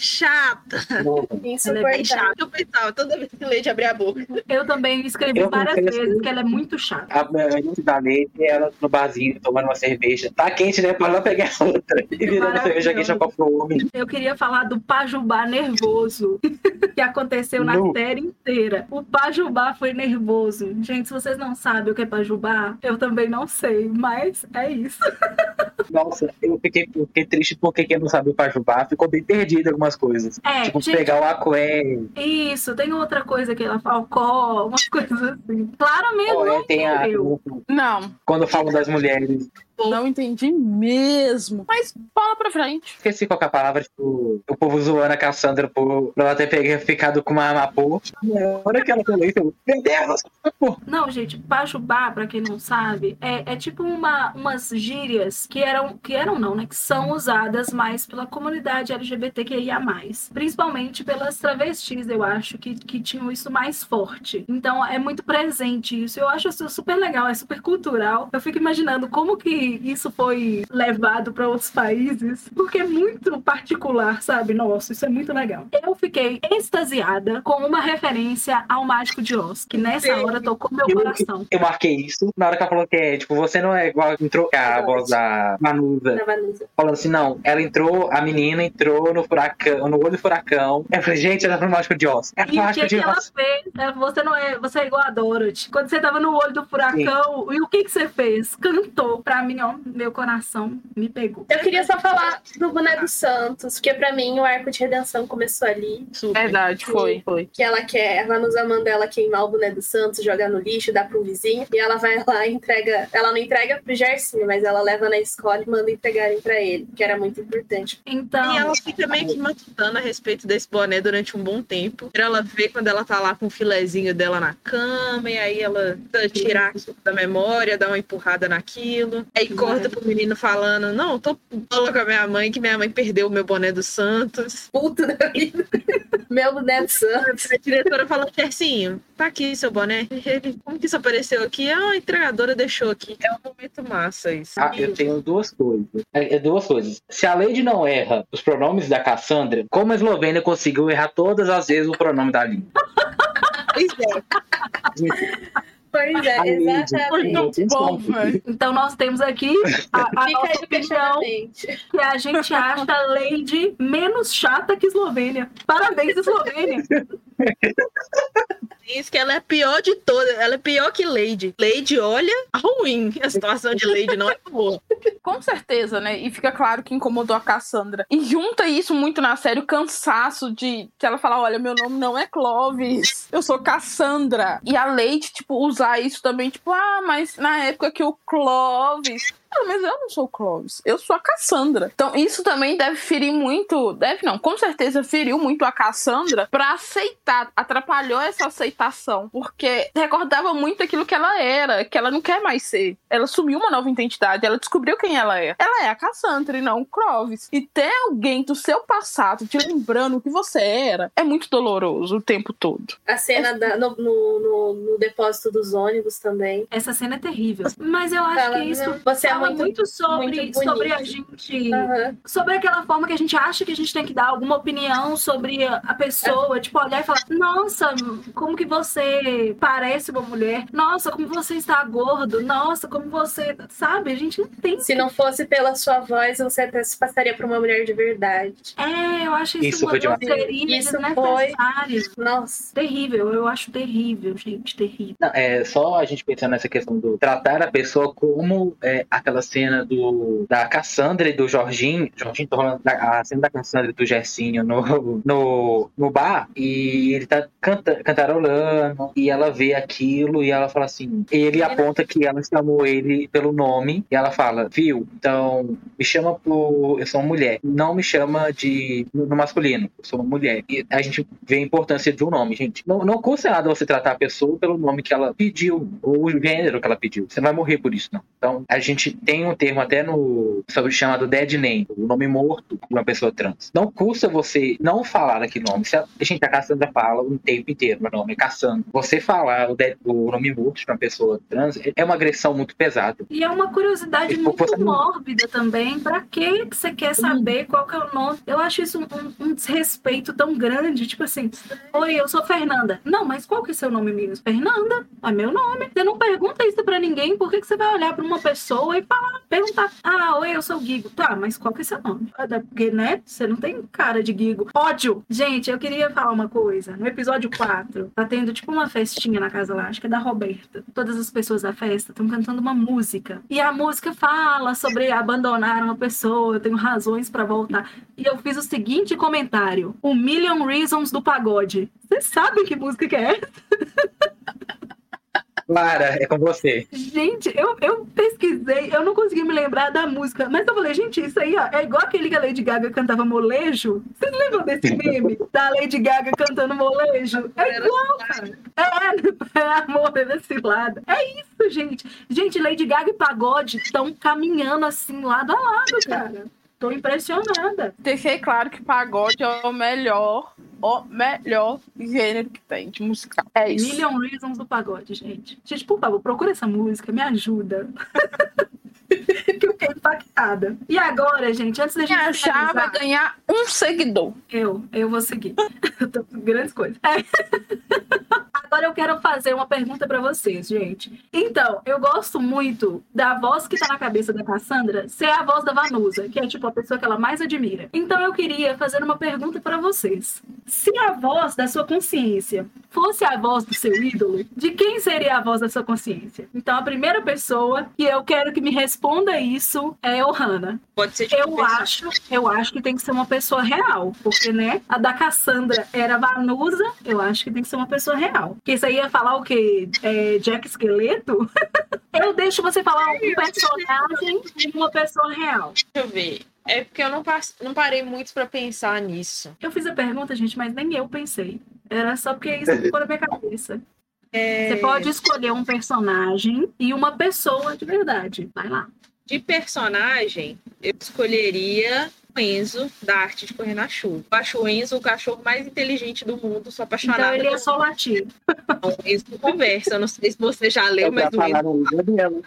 Isso ela é bem chata. Eu pensava, toda vez que Leide abria a boca. Eu também escrevi várias vezes que ela é muito chata. A gente da Leide, ela no barzinho, tomando uma cerveja. Tá quente, né? Pra não pegar a outra. E virando cerveja quente pra fome. Eu queria falar do Pajubá nervoso, que aconteceu na série inteira. O Pajubá foi nervoso. Gente, se vocês não sabem o que é Pajubá, eu também não sei, mas é isso. Nossa, eu fiquei triste porque quem não sabe o Pajubá ficou bem perdido em algumas coisas. Tipo, gente, pegar o Acué. Isso, tem outra coisa que ela fala, Falcó, umas coisas assim. Claro mesmo, não. Quando falam das mulheres... Não entendi mesmo. Mas fala pra frente. Esqueci qual que é a palavra, tipo, o povo zoando a Cassandra por ela ter ficado com uma amapô. Na hora que ela falou isso, eu... Meu Deus! Não, gente, pajubá, pra quem não sabe, é tipo umas gírias que são usadas mais pela comunidade LGBTQIA+. Principalmente pelas travestis, eu acho, que tinham isso mais forte. Então, é muito presente isso. Eu acho isso super legal, é super cultural. Eu fico imaginando como que isso foi levado para outros países, porque é muito particular, sabe? Nossa, isso é muito legal. Eu fiquei extasiada com uma referência ao Mágico de Oz, que nessa hora tocou meu coração. Eu marquei isso na hora que ela falou que é, tipo, você não é igual entrou a voz da Vanusa. Falando assim, não, ela entrou, a menina entrou no furacão, no olho do furacão. Eu falei, gente, ela foi no Mágico de Oz. E o que ela fez? Você é igual a Dorothy. Quando você tava no olho do furacão, sim. E o que você fez? Cantou pra mim, ó, meu coração me pegou. Eu queria só falar do boné do Santos, porque pra mim o arco de redenção começou ali. Verdade, foi. Que ela quer, a Vanusa manda ela queimar o boné do Santos, jogar no lixo, dar pro vizinho, e ela vai lá e entrega, ela não entrega pro Gersinho, mas ela leva na escola e manda entregarem pra ele, que era muito importante. Então... E ela fica meio que matutando a respeito desse boné durante um bom tempo. Ela vê quando ela tá lá com o filezinho dela na cama, e aí ela tirar aquilo da memória, dá uma empurrada naquilo. Aí corta pro menino falando, não, tô bola com a minha mãe, que minha mãe perdeu o meu boné do Santos. Puta da vida. Meu boné do Santos. A diretora falou, Gersinho, tá aqui seu boné. Ele, como que isso apareceu aqui? Ah, a entregadora deixou aqui. É um momento massa isso. Ah, eu tenho duas coisas. Se a Leide não erra os pronomes da Cassandra, como a Eslovênia conseguiu errar todas as vezes o pronome da Lin? Pois é. Pois é, exatamente. Bom, então nós temos aqui a nossa opinião que a gente acha a Leide menos chata que Eslovênia. Parabéns, Eslovênia! Diz que ela é a pior de todas. Ela é pior que Leide. Leide, olha, ruim. A situação de Leide não é boa. Com certeza, né? E fica claro que incomodou a Cassandra. E junta isso muito na série, o cansaço de ela falar, olha, meu nome não é Clovis, eu sou Cassandra. E a Leide, tipo, usar isso também, tipo, ah, mas na época que o Clovis... Mas eu não sou o Clovis, eu sou a Cassandra. Então isso também deve ferir muito. Deve não, com certeza feriu muito a Cassandra pra aceitar. Atrapalhou essa aceitação, porque recordava muito aquilo que ela era, que ela não quer mais ser. Ela assumiu uma nova identidade, ela descobriu quem ela é. Ela é a Cassandra e não o Clovis. E ter alguém do seu passado te lembrando o que você era é muito doloroso o tempo todo. A cena no depósito dos ônibus também. Essa cena é terrível. Mas eu acho que isso... Você é muito sobre a gente, sobre aquela forma que a gente acha que a gente tem que dar alguma opinião sobre a pessoa, tipo, olhar e falar, nossa, como que você parece uma mulher, nossa, como você está gordo, nossa, como você, sabe, a gente não tem. Se não fosse pela sua voz, você até se passaria por uma mulher de verdade. É, eu acho isso uma grosseria desnecessária. Nossa, terrível, eu acho terrível, gente, terrível. Não, é só a gente pensar nessa questão do tratar a pessoa como aquela cena da Cassandra e do Jorginho tá rolando a cena da Cassandra e do Gersinho no bar, e ele tá cantarolando, e ela vê aquilo, e ela fala assim, ele aponta que ela chamou ele pelo nome, e ela fala, viu, então me chama por, eu sou uma mulher, não me chama no masculino, eu sou uma mulher. E a gente vê a importância de um nome, gente, não custa nada você tratar a pessoa pelo nome que ela pediu, ou o gênero que ela pediu, você não vai morrer por isso, não. Então, a gente tem um termo até no chamado dead name, o nome morto de uma pessoa trans. Não custa você não falar aquele nome. Se a Cassandra fala o tempo inteiro, meu nome é Cassandra. Você falar o nome morto de uma pessoa trans é uma agressão muito pesada. E é uma curiosidade muito mórbida também. Pra que você quer saber qual que é o nome? Eu acho isso um desrespeito tão grande. Tipo assim, oi, eu sou Fernanda. Não, mas qual que é seu nome mesmo? Fernanda, é meu nome. Você não pergunta isso pra ninguém, por que você vai olhar pra uma pessoa e falar, perguntar, ah, oi, eu sou o Guigo. Tá, mas qual que é seu nome? Porque, né, você não tem cara de Guigo. Ódio! Gente, eu queria falar uma coisa. No episódio 4, tá tendo tipo uma festinha na casa lá, acho que é da Roberta. Todas as pessoas da festa estão cantando uma música. E a música fala sobre abandonar uma pessoa, eu tenho razões pra voltar. E eu fiz o seguinte comentário. O Million Reasons do pagode. Vocês sabem que música que é essa? Clara, é com você. Gente, eu pesquisei, eu não consegui me lembrar da música, mas eu falei, gente, isso aí ó, é igual aquele que a Lady Gaga cantava molejo. Vocês lembram desse meme da Lady Gaga cantando molejo? É igual, é amor, é cilada. É isso, gente. Gente, Lady Gaga e pagode estão caminhando assim, lado a lado, cara. Tô impressionada. Deixei claro que pagode é o melhor gênero que tem de musical. É isso. Million Reasons do pagode, gente. Gente, por favor, procura essa música, me ajuda. Que eu fiquei impactada. E agora, gente, antes da gente finalizar, vai ganhar um seguidor. Eu vou seguir. Eu tô com grandes coisas. Agora eu quero fazer uma pergunta pra vocês, gente. Então, eu gosto muito da voz que tá na cabeça da Cassandra ser a voz da Vanusa, que é tipo a pessoa que ela mais admira. Então eu queria fazer uma pergunta pra vocês. Se a voz da sua consciência fosse a voz do seu ídolo, de quem seria a voz da sua consciência? Então a primeira pessoa que eu quero que me responda isso é o Hanna. Pode ser de eu acho que tem que ser uma pessoa real, porque, né, a da Cassandra era Vanusa, eu acho que tem que ser uma pessoa real. Porque isso aí ia falar o quê? Jack Esqueleto? Eu deixo você falar um personagem de uma pessoa real. Deixa eu ver. É porque eu não parei muito pra pensar nisso. Eu fiz a pergunta, gente, mas nem eu pensei. Era só porque isso ficou na minha cabeça. Você pode escolher um personagem e uma pessoa de verdade. Vai lá. De personagem, eu escolheria o Enzo, da arte de correr na chuva. Eu acho o Enzo o cachorro mais inteligente do mundo, sou apaixonada. Então ele é só latir. O Enzo conversa, eu não sei se você já leu, mas o Enzo...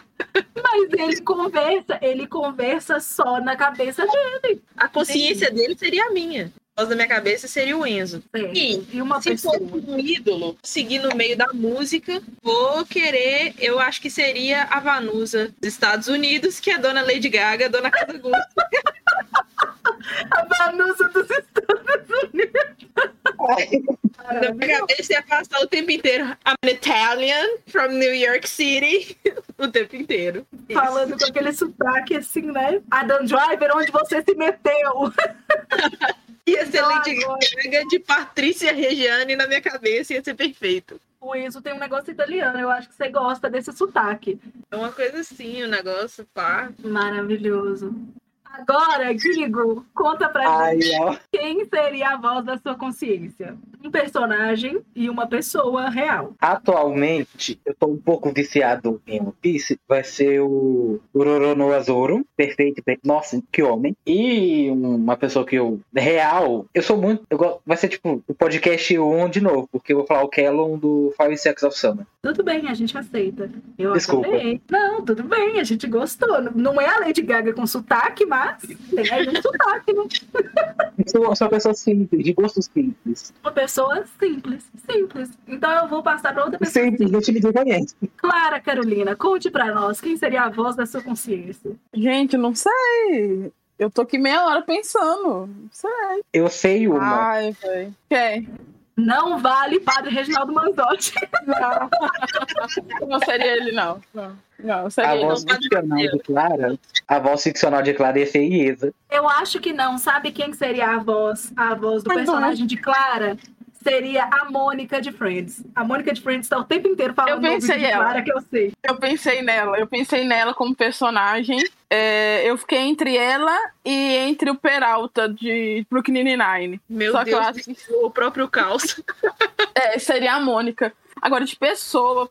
Mas ele conversa só na cabeça dele. A consciência dele seria a minha. A voz da minha cabeça seria o Enzo. E uma se pessoa... for um ídolo, seguir no meio da música, eu acho que seria a Vanusa dos Estados Unidos, que é a dona Lady Gaga, a dona Casa Gusto. A Vanusa dos Estados Unidos. Na minha cabeça ia passar o tempo inteiro. I'm an Italian from New York City. O tempo inteiro. Falando isso, com aquele sotaque assim, né? Adam Driver, onde você se meteu? Ia ser Lady Gaga de Patrícia Regiane na minha cabeça, ia ser perfeito. O Enzo tem um negócio italiano, eu acho que você gosta desse sotaque. É uma coisa assim, um negócio, pá. Maravilhoso. Agora, Guigo, conta pra gente quem seria a voz da sua consciência. Um personagem e uma pessoa real. Atualmente, eu tô um pouco viciado em One Piece. Vai ser o Roronoa no Azoro. Perfeito. Nossa, que homem. E uma pessoa que eu... Real. Eu sou muito... vai ser tipo o podcast 1 de novo. Porque eu vou falar o Kellon do Five Seconds of Summer. Tudo bem, a gente aceita. Desculpa. Adorei. Não, tudo bem. A gente gostou. Não é a Lady Gaga com sotaque, mas... tem aí um sotaque, né? Eu sou uma pessoa simples, de gostos simples. Uma pessoa simples. Então eu vou passar para outra pessoa. Simples, eu te me conheço. Clara Carolina, conte para nós quem seria a voz da sua consciência. Gente, não sei. Eu tô aqui meia hora pensando. Não sei. Eu sei uma. Ai, velho. Quem? Não vale Padre Reginaldo Manzotti. Não. Não seria ele, não. Não, seria a voz ficcional de Clara. A voz ficcional de Clara ia ser Iesa. Eu acho que não. Sabe quem seria a voz? A voz do personagem de Clara seria a Mônica de Friends. A Mônica de Friends tá o tempo inteiro falando de Clara, que eu sei. Eu pensei nela como personagem. Eu fiquei entre ela e entre o Peralta de Brooklyn Nine-Nine. Meu Só Deus, que eu acho que... o próprio caos. Seria a Mônica. Agora, de pessoa,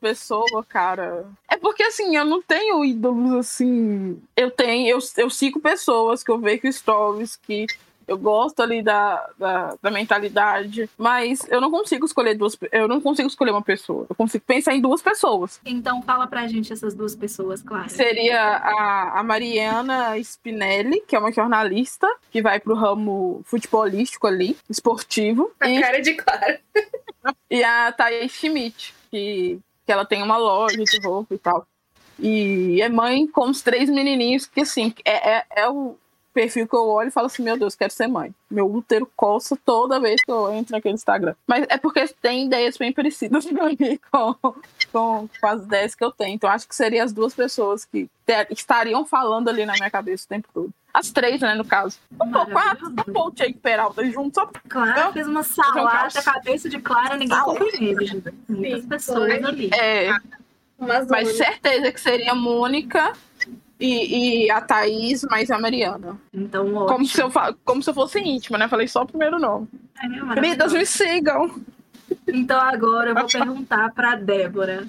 cara... É porque, assim, eu não tenho ídolos, assim... Eu sigo pessoas que eu vejo stories, que eu gosto ali da mentalidade. Mas eu não consigo escolher uma pessoa. Eu consigo pensar em duas pessoas. Então, fala pra gente essas duas pessoas, claro. Seria a Mariana Spinelli, que é uma jornalista, que vai pro ramo futebolístico ali, esportivo. Cara de Clara. E a Tadeu Schmidt, que ela tem uma loja de roupa e tal. E é mãe com os 3 menininhos, que assim, é o perfil que eu olho e falo assim, meu Deus, quero ser mãe. Meu útero coça toda vez que eu entro naquele Instagram. Mas é porque tem ideias bem parecidas com as ideias que eu tenho. Então acho que seriam as duas pessoas que estariam falando ali na minha cabeça o tempo todo. As 3, né, no caso. Pô, 4, tá bom, o Diego Peralta junto. Só... Clara fez uma salada, a cabeça de Clara, ninguém compreende. Muitas pessoas ali. Amazônia. Mas certeza que seria a Mônica e a Thaís, mais a Mariana. Então, ótimo. Como se eu fosse íntima, né? Falei só o primeiro nome. Queridas, me sigam! Então agora eu vou perguntar pra Débora.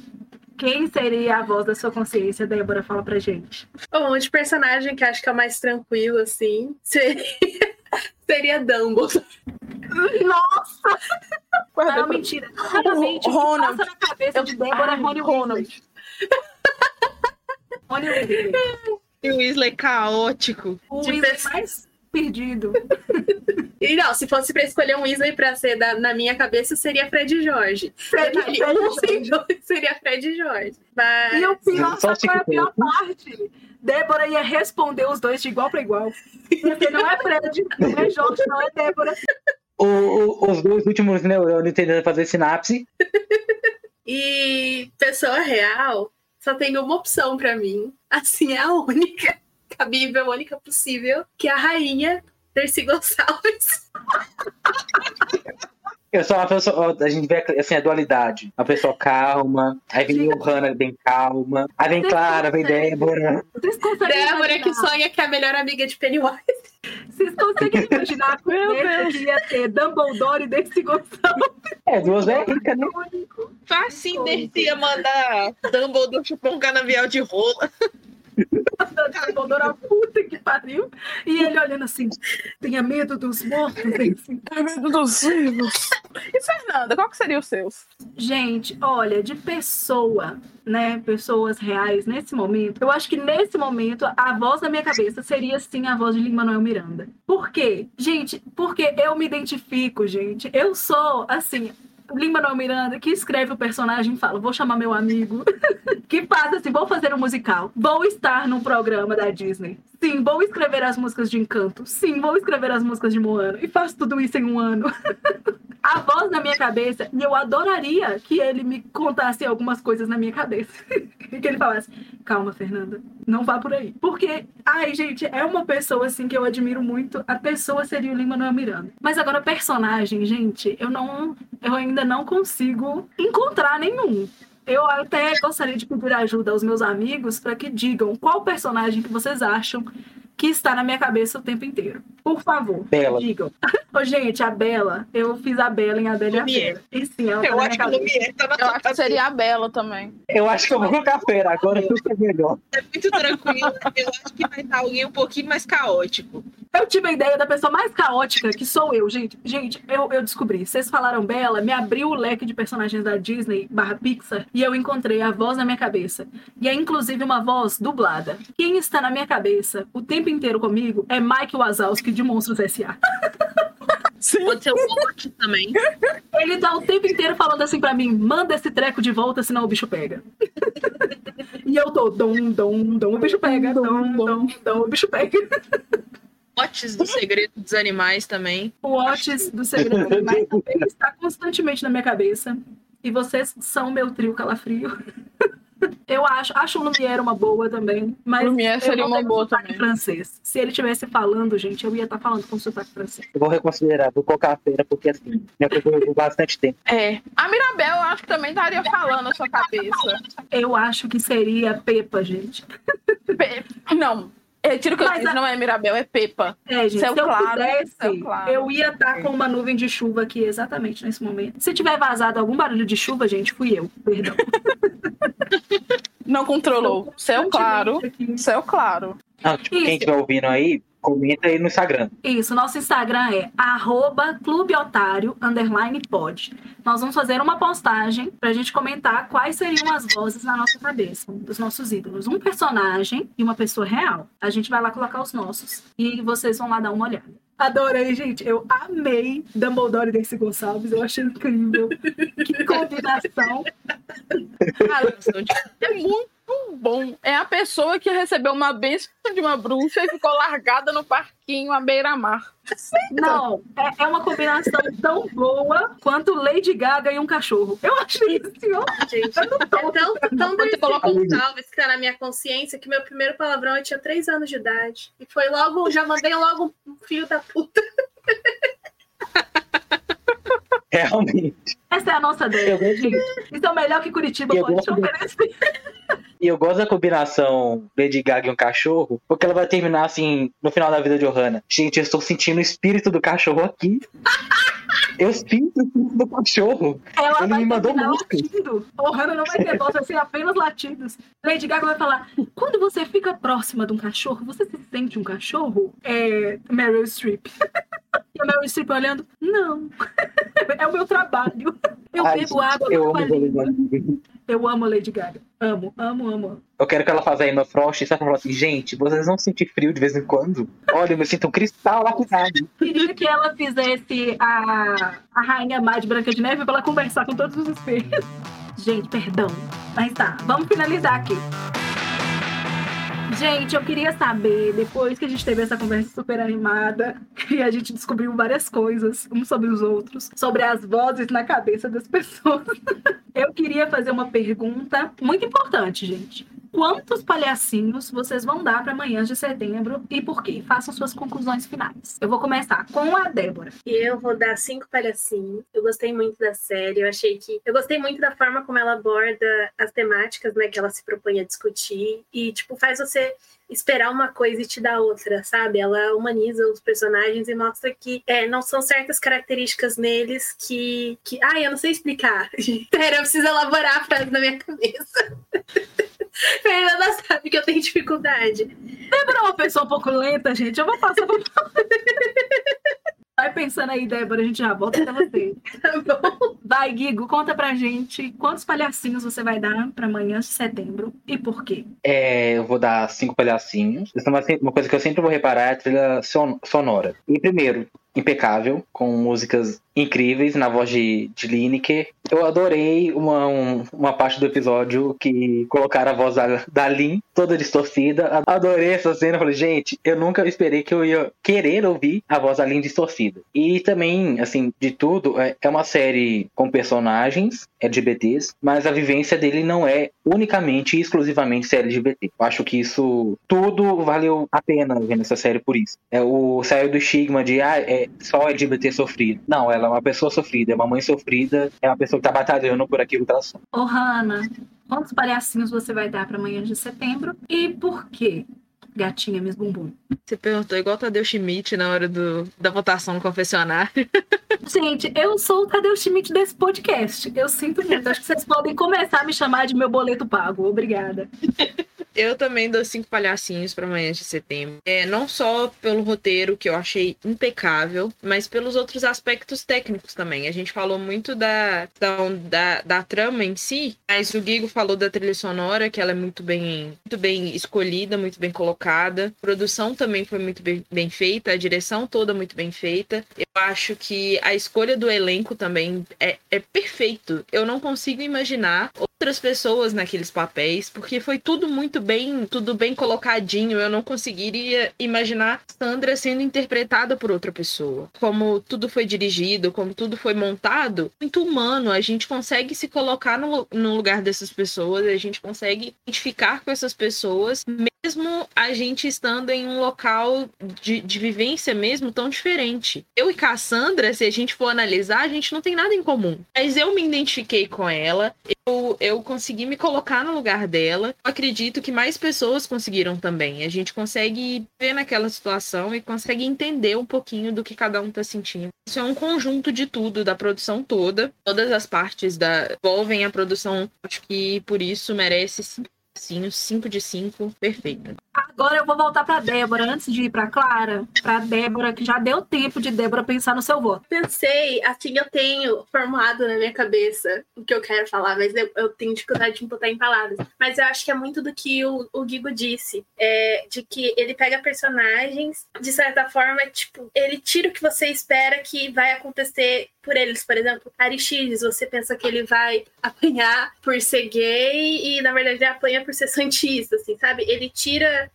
Quem seria a voz da sua consciência? Débora, fala pra gente. Bom, de personagem que acho que é o mais tranquilo, assim, seria Dumbledore. Nossa! Não, mentira. Claramente, Ronald. Passa na cabeça de Débora é Ronald. Olha o Weasley. E o Weasley caótico. O Weasley mais perdido. E não, se fosse pra escolher um Weasley pra ser na minha cabeça, seria Fred e Jorge. Seria Fred e Jorge. Mas... E o pior, só foi a pior parte. Débora ia responder os dois de igual pra igual. Porque não é Fred, não é Jorge, não é Débora. Os dois últimos neurônios tentando fazer sinapse. E pessoa real, só tem uma opção pra mim. Assim, é a única cabível, a única possível, que é a rainha Dercy Gonçalves. Eu sou uma pessoa, a gente vê assim, a dualidade. Uma pessoa calma, aí vem o Hanna bem calma, aí vem Clara, vem Débora. Débora que sonha que é a melhor amiga de Pennywise. Vocês conseguem imaginar a conversa que ia ter Dumbledore e Dercy Gonçalves? É, duas é rica, né? Facinho, Dercy ia mandar Dumbledore chupar um canavial de rola. A puta que pariu. E ele olhando assim: tenha medo dos mortos, tenha medo dos vivos. E Fernanda, qual que seria os seus? Gente, olha, de pessoa, né? Pessoas reais nesse momento. Eu acho que nesse momento a voz da minha cabeça seria sim a voz de Lin-Manuel Miranda. Por quê? Gente, porque eu me identifico, gente. Eu sou assim. Lin-Manuel Miranda, que escreve o personagem e fala, vou chamar meu amigo, que faz assim, vou fazer um musical, vou estar num programa da Disney, sim, vou escrever as músicas de Encanto, sim, vou escrever as músicas de Moana, e faço tudo isso em um ano. A voz na minha cabeça, e eu adoraria que ele me contasse algumas coisas na minha cabeça. E que ele falasse, calma, Fernanda, não vá por aí. Porque, ai, gente, é uma pessoa, assim, que eu admiro muito. A pessoa seria o Lin-Manuel Miranda. Mas agora, personagem, gente, eu ainda não consigo encontrar nenhum. Eu até gostaria de pedir ajuda aos meus amigos para que digam qual personagem que vocês acham que está na minha cabeça o tempo inteiro. Por favor, Bela. Digam. Oh, gente, a Bela, eu fiz a Bela em Abelha Fera. E sim, ela eu acho que eu acho que seria a Bela também. Eu acho que eu vou colocar a Fera, agora tudo é melhor. É muito tranquilo, eu acho que vai estar alguém um pouquinho mais caótico. Eu tive a ideia da pessoa mais caótica, que sou eu, gente. Gente, eu descobri. Vocês falaram Bela, me abriu o leque de personagens da Disney/Pixar e eu encontrei a voz na minha cabeça. E é inclusive uma voz dublada. Quem está na minha cabeça o tempo inteiro comigo é Mike Wazowski de Monstros S.A. Pode ser o Bolt também. Ele tá o tempo inteiro falando assim pra mim, manda esse treco de volta, senão o bicho pega. E eu tô, dom, dom, dom, o bicho pega, dom, dom, dom, o bicho pega. Watts do Segredo dos Animais também. O Watts do Segredo dos Animais também está constantemente na minha cabeça. E vocês são meu trio calafrio. Eu acho o Lumière uma boa também, mas Lumière seria uma boa também. Francês. Se ele estivesse falando, gente, eu ia estar falando com sotaque francês. Eu vou reconsiderar, vou colocar a Feira, porque assim, me acompanhou bastante tempo. É, a Mirabel eu acho que também estaria falando a sua cabeça. Eu acho que seria Pepa, gente. Não. Retiro que eu disse, não é Mirabel, é Pepa. É, gente, se eu pudesse, eu ia estar com uma nuvem de chuva aqui exatamente nesse momento. Se tiver vazado algum barulho de chuva, gente, fui eu, perdão. Não controlou. Céu claro, céu claro. Não, tipo, quem estiver ouvindo aí, comenta aí no Instagram. Isso, nosso Instagram é @clubeotario_pod. Nós vamos fazer uma postagem pra gente comentar quais seriam as vozes na nossa cabeça, dos nossos ídolos. Um personagem e uma pessoa real. A gente vai lá colocar os nossos e vocês vão lá dar uma olhada. Adorei, gente. Eu amei Dumbledore e Dercy Gonçalves. Eu achei incrível. Que combinação. Cara, é muito bom. É a pessoa que recebeu uma bênção de uma bruxa e ficou largada no parquinho à beira-mar. Não, é uma combinação tão boa quanto Lady Gaga e um cachorro. Eu achei isso, senhor. Gente, tão delícia. Eu coloco um salve que tá na minha consciência que meu primeiro palavrão eu tinha 3 anos de idade. E foi logo, já mandei logo um filho da puta. Realmente. Essa é a nossa ideia. Isso é o melhor que Curitiba pode te oferecer. E eu gosto da combinação Lady Gaga e um cachorro, porque ela vai terminar assim, no final da vida de Ohana. Gente, eu estou sentindo o espírito do cachorro aqui. Eu sinto o espírito do cachorro. Ela Ele vai me mandou latindo. Ohana não vai ter voz, vai ser apenas latidos. Lady Gaga vai falar, quando você fica próxima de um cachorro, você se sente um cachorro? É Meryl Streep. E a Meryl Streep olhando, não. É o meu trabalho. Eu bebo água com a língua. Eu amo a Lady Gaga. Amo, amo, amo. Eu quero que ela faça a Emma Frost e falar assim, gente, vocês vão sentir frio de vez em quando? Olha, eu me sinto um cristal lapidado. Eu queria que ela fizesse a Rainha Má de Branca de Neve pra ela conversar com todos os espelhos. Gente, perdão. Mas tá, vamos finalizar aqui. Gente, eu queria saber, depois que a gente teve essa conversa super animada e a gente descobriu várias coisas, uns sobre os outros, sobre as vozes na cabeça das pessoas, eu queria fazer uma pergunta muito importante, gente. Quantos palhacinhos vocês vão dar para Manhãs de Setembro e por quê? Façam suas conclusões finais. Eu vou começar com a Débora. Eu vou dar 5 palhacinhos. Eu gostei muito da série. Eu gostei muito da forma como ela aborda as temáticas, né, que ela se propõe a discutir. E, tipo, faz você esperar uma coisa e te dar outra, sabe? Ela humaniza os personagens e mostra que não são certas características neles que... eu não sei explicar. Pera, eu preciso elaborar a frase na minha cabeça. Fernanda sabe que eu tenho dificuldade. Débora é uma pessoa um pouco lenta, gente. Eu vou passar por... Vai pensando aí, Débora. A gente já volta pra você. Tá bom. Vai, Guigo, conta pra gente quantos palhacinhos você vai dar pra Manhãs de Setembro e por quê? Eu vou dar 5 palhacinhos. Uma coisa que eu sempre vou reparar é a trilha sonora. E primeiro, impecável, com músicas incríveis na voz de Liniker. Eu adorei uma parte do episódio que colocaram a voz da Lin toda distorcida. Adorei essa cena. Falei, gente, eu nunca esperei que eu ia querer ouvir a voz da Lin distorcida. E também, assim, de tudo, é uma série com personagens LGBTs, mas a vivência dele não é unicamente e exclusivamente ser LGBT. Eu acho que isso tudo valeu a pena vendo essa série por isso. Saiu do estigma de só LGBT sofrido. Não, ela é uma pessoa sofrida, é uma mãe sofrida, é uma pessoa que tá batalhando por aquilo que ela sofre. Ô, Hanna, quantos palhacinhos você vai dar pra Manhãs de Setembro e por quê? Gatinha, Miss Bumbum. Você perguntou igual o Tadeu Schmidt na hora da votação no confessionário. Gente, eu sou o Tadeu Schmidt desse podcast. Eu sinto muito. Acho que vocês podem começar a me chamar de meu boleto pago. Obrigada. Eu também dou 5 palhacinhos pra Manhãs de Setembro. Não só pelo roteiro, que eu achei impecável, mas pelos outros aspectos técnicos também. A gente falou muito da trama em si, mas o Guigo falou da trilha sonora, que ela é muito bem escolhida, muito bem colocada. A produção também foi muito bem feita, a direção toda muito bem feita. Eu acho que a escolha do elenco também é perfeito. Eu não consigo imaginar outras pessoas naqueles papéis, porque foi tudo muito bem, colocadinho. Eu não conseguiria imaginar Sandra sendo interpretada por outra pessoa. Como tudo foi dirigido, como tudo foi montado, muito humano. A gente consegue se colocar no lugar dessas pessoas, a gente consegue identificar com essas pessoas, mesmo a gente estando em um local de vivência mesmo tão diferente. Eu e Cassandra, se a gente for analisar, a gente não tem nada em comum. Mas eu me identifiquei com ela, eu consegui me colocar no lugar dela. Eu acredito que mais pessoas conseguiram também. A gente consegue ver naquela situação e consegue entender um pouquinho do que cada um tá sentindo. Isso é um conjunto de tudo, da produção toda. Todas as partes envolvem a produção. Acho que por isso merece 5 de 5, perfeito. Agora eu vou voltar pra Débora, antes de ir pra Clara, pra Débora, que já deu tempo de Débora pensar no seu voto. Pensei, assim, eu tenho formulado na minha cabeça o que eu quero falar, mas eu tenho dificuldade de botar em palavras. Mas eu acho que é muito do que o Guigo disse, de que ele pega personagens, de certa forma, tipo, ele tira o que você espera que vai acontecer por eles. Por exemplo, Ari X, você pensa que ele vai apanhar por ser gay e, na verdade, ele apanha por ser santista, assim, sabe? Ele tira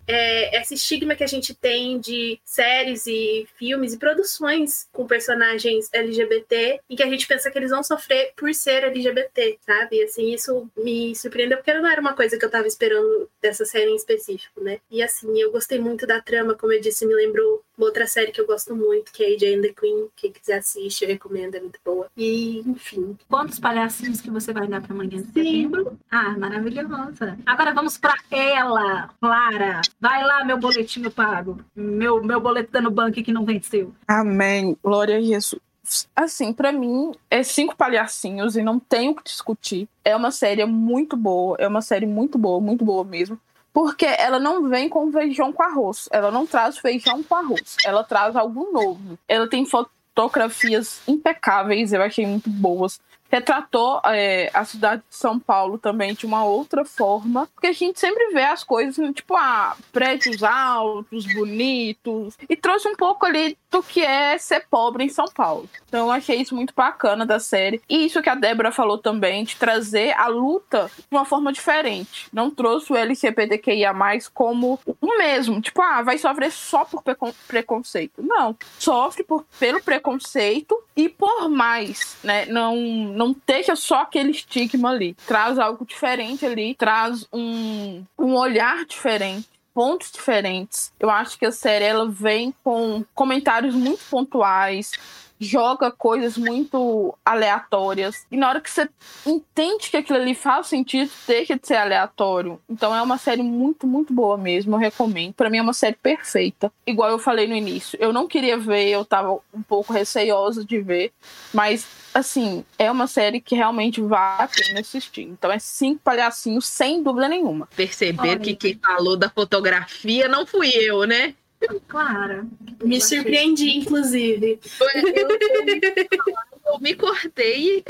esse estigma que a gente tem de séries e filmes e produções com personagens LGBT e que a gente pensa que eles vão sofrer por ser LGBT, sabe? E, assim, isso me surpreendeu porque não era uma coisa que eu tava esperando dessa série em específico, né? E, assim, eu gostei muito da trama, como eu disse, me lembrou outra série que eu gosto muito, que é AJ and the Queen. Quem quiser assiste, eu recomendo, é muito boa. E, enfim. Quantos palhacinhos que você vai dar pra Manhãs de Setembro? Ah, maravilhosa. Agora vamos pra ela, Clara. Vai lá, meu boletinho pago. Meu boleto tá no banco que não venceu. Amém. Glória a Jesus. Assim, pra mim, é 5 palhacinhos e não tenho o que discutir. É uma série muito boa. É uma série muito boa mesmo. Porque ela não vem com feijão com arroz. Ela não traz feijão com arroz. Ela traz algo novo. Ela tem fotografias impecáveis, eu achei muito boas. Retratou a cidade de São Paulo também de uma outra forma, porque a gente sempre vê as coisas, tipo, prédios altos, bonitos, e trouxe um pouco ali do que é ser pobre em São Paulo. Então eu achei isso muito bacana da série. E isso que a Débora falou também, de trazer a luta de uma forma diferente. Não trouxe o LGBTQIA+, como o mesmo, tipo, vai sofrer só por preconceito. Não, sofre pelo preconceito e por mais, né, não deixa só aquele estigma ali. Traz algo diferente ali. Traz um olhar diferente. Pontos diferentes. Eu acho que a série, ela vem com comentários muito pontuais. Joga coisas muito aleatórias. E na hora que você entende que aquilo ali faz sentido, deixa de ser aleatório. Então é uma série muito boa mesmo. Eu recomendo. Pra mim é uma série perfeita. Igual eu falei no início. Eu não queria ver. Eu tava um pouco receiosa de ver. Mas... assim, é uma série que realmente vale a pena assistir. Então é 5 palhacinhos, sem dúvida nenhuma. Perceberam que quem falou da fotografia não fui eu, né? Clara. Me surpreendi, inclusive. Eu me cortei.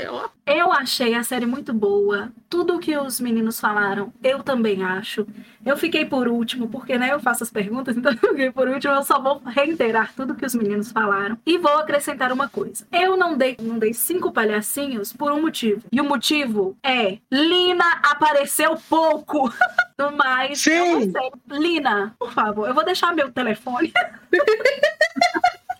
Eu achei a série muito boa. Tudo o que os meninos falaram, eu também acho. Eu fiquei por último, porque eu faço as perguntas, então eu fiquei por último. Eu só vou reiterar tudo que os meninos falaram. E vou acrescentar uma coisa. Eu não dei 5 palhacinhos por um motivo. E o motivo é... Lina apareceu pouco. No mais... Sim. Lina, por favor, eu vou deixar meu telefone.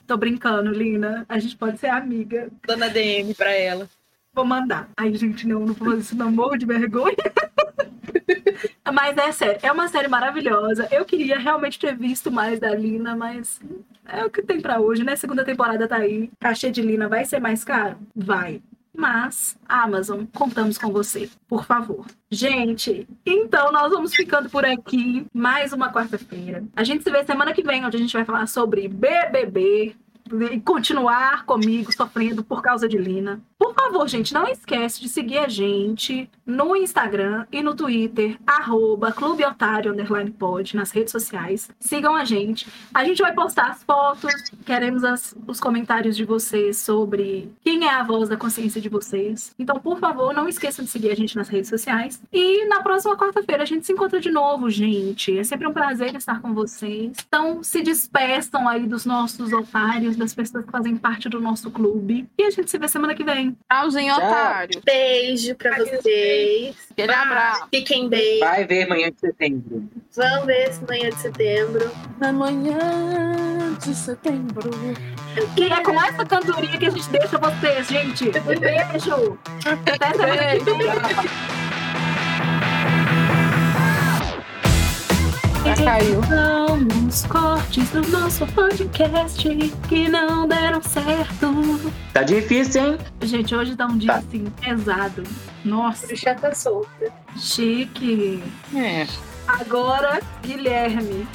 Tô brincando, Lina. A gente pode ser amiga. Dando DM pra ela. Vou mandar. Ai, gente, não vou fazer isso, não, morro de vergonha. Mas é sério, é uma série maravilhosa. Eu queria realmente ter visto mais da Lina, mas é o que tem pra hoje, né? Segunda temporada tá aí. Cachê de Lina vai ser mais caro? Vai. Mas, Amazon, contamos com você, por favor. Gente, então nós vamos ficando por aqui. Mais uma quarta-feira. A gente se vê semana que vem, onde a gente vai falar sobre BBB e continuar comigo sofrendo por causa de Lina. Por favor, gente, não esquece de seguir a gente no Instagram e no Twitter, @clubeotario_pod, nas redes sociais. Sigam a gente. A gente vai postar as fotos, queremos os comentários de vocês sobre quem é a voz da consciência de vocês. Então, por favor, não esqueçam de seguir a gente nas redes sociais. E na próxima quarta-feira a gente se encontra de novo, gente. É sempre um prazer estar com vocês. Então, se despeçam aí dos nossos otários, das pessoas que fazem parte do nosso clube. E a gente se vê semana que vem. Tchauzinho, otário. Beijo pra vocês. Aquele abraço. Fiquem bem. Vai ver Manhã de Setembro. Vamos ver esse Manhã de Setembro. Na Manhã de Setembro. E é com essa cantoria que a gente deixa vocês, gente. Um beijo. Até semana que vem. Caiu. São os cortes do nosso podcast que não deram certo. Tá difícil, hein? Gente, hoje tá um dia assim, pesado. Nossa. Já tá solta. Chique. É. Agora, Guilherme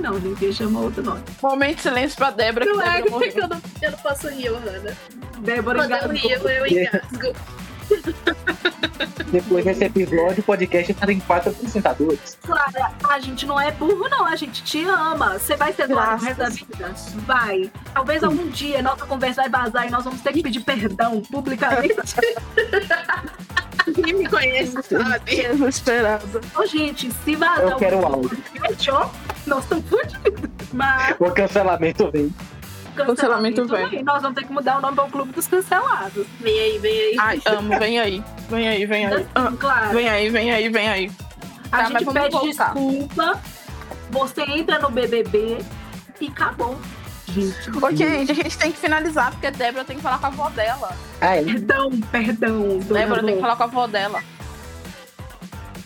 não, gente, chama outro nome. Momento de silêncio pra Débora. Não, que Débora eu não posso rir, Hanna. Débora engasgou. Quando eu rio, eu engasgo. Depois desse episódio, o podcast está em 4 apresentadores. Clara, a gente não é burro, não. A gente te ama. Você vai ser doado pro resto da vida? Vai. Talvez algum dia nossa conversa vai vazar e nós vamos ter que pedir perdão publicamente. Quem me conhece sabe. Desesperada. Ô, gente, se vazar... Eu quero o áudio. Nós estamos fodidos. Mas... o cancelamento vem. Cancelamento vem. Nós vamos ter que mudar o nome para o Clube dos Cancelados. Vem aí. Ai, amo, vem aí. Claro. Vem aí. A gente pede desculpa. Você entra no BBB e acabou. Gente, a gente tem que finalizar, porque a Débora tem que falar com a avó dela. Perdão. Débora tem que falar com a avó dela.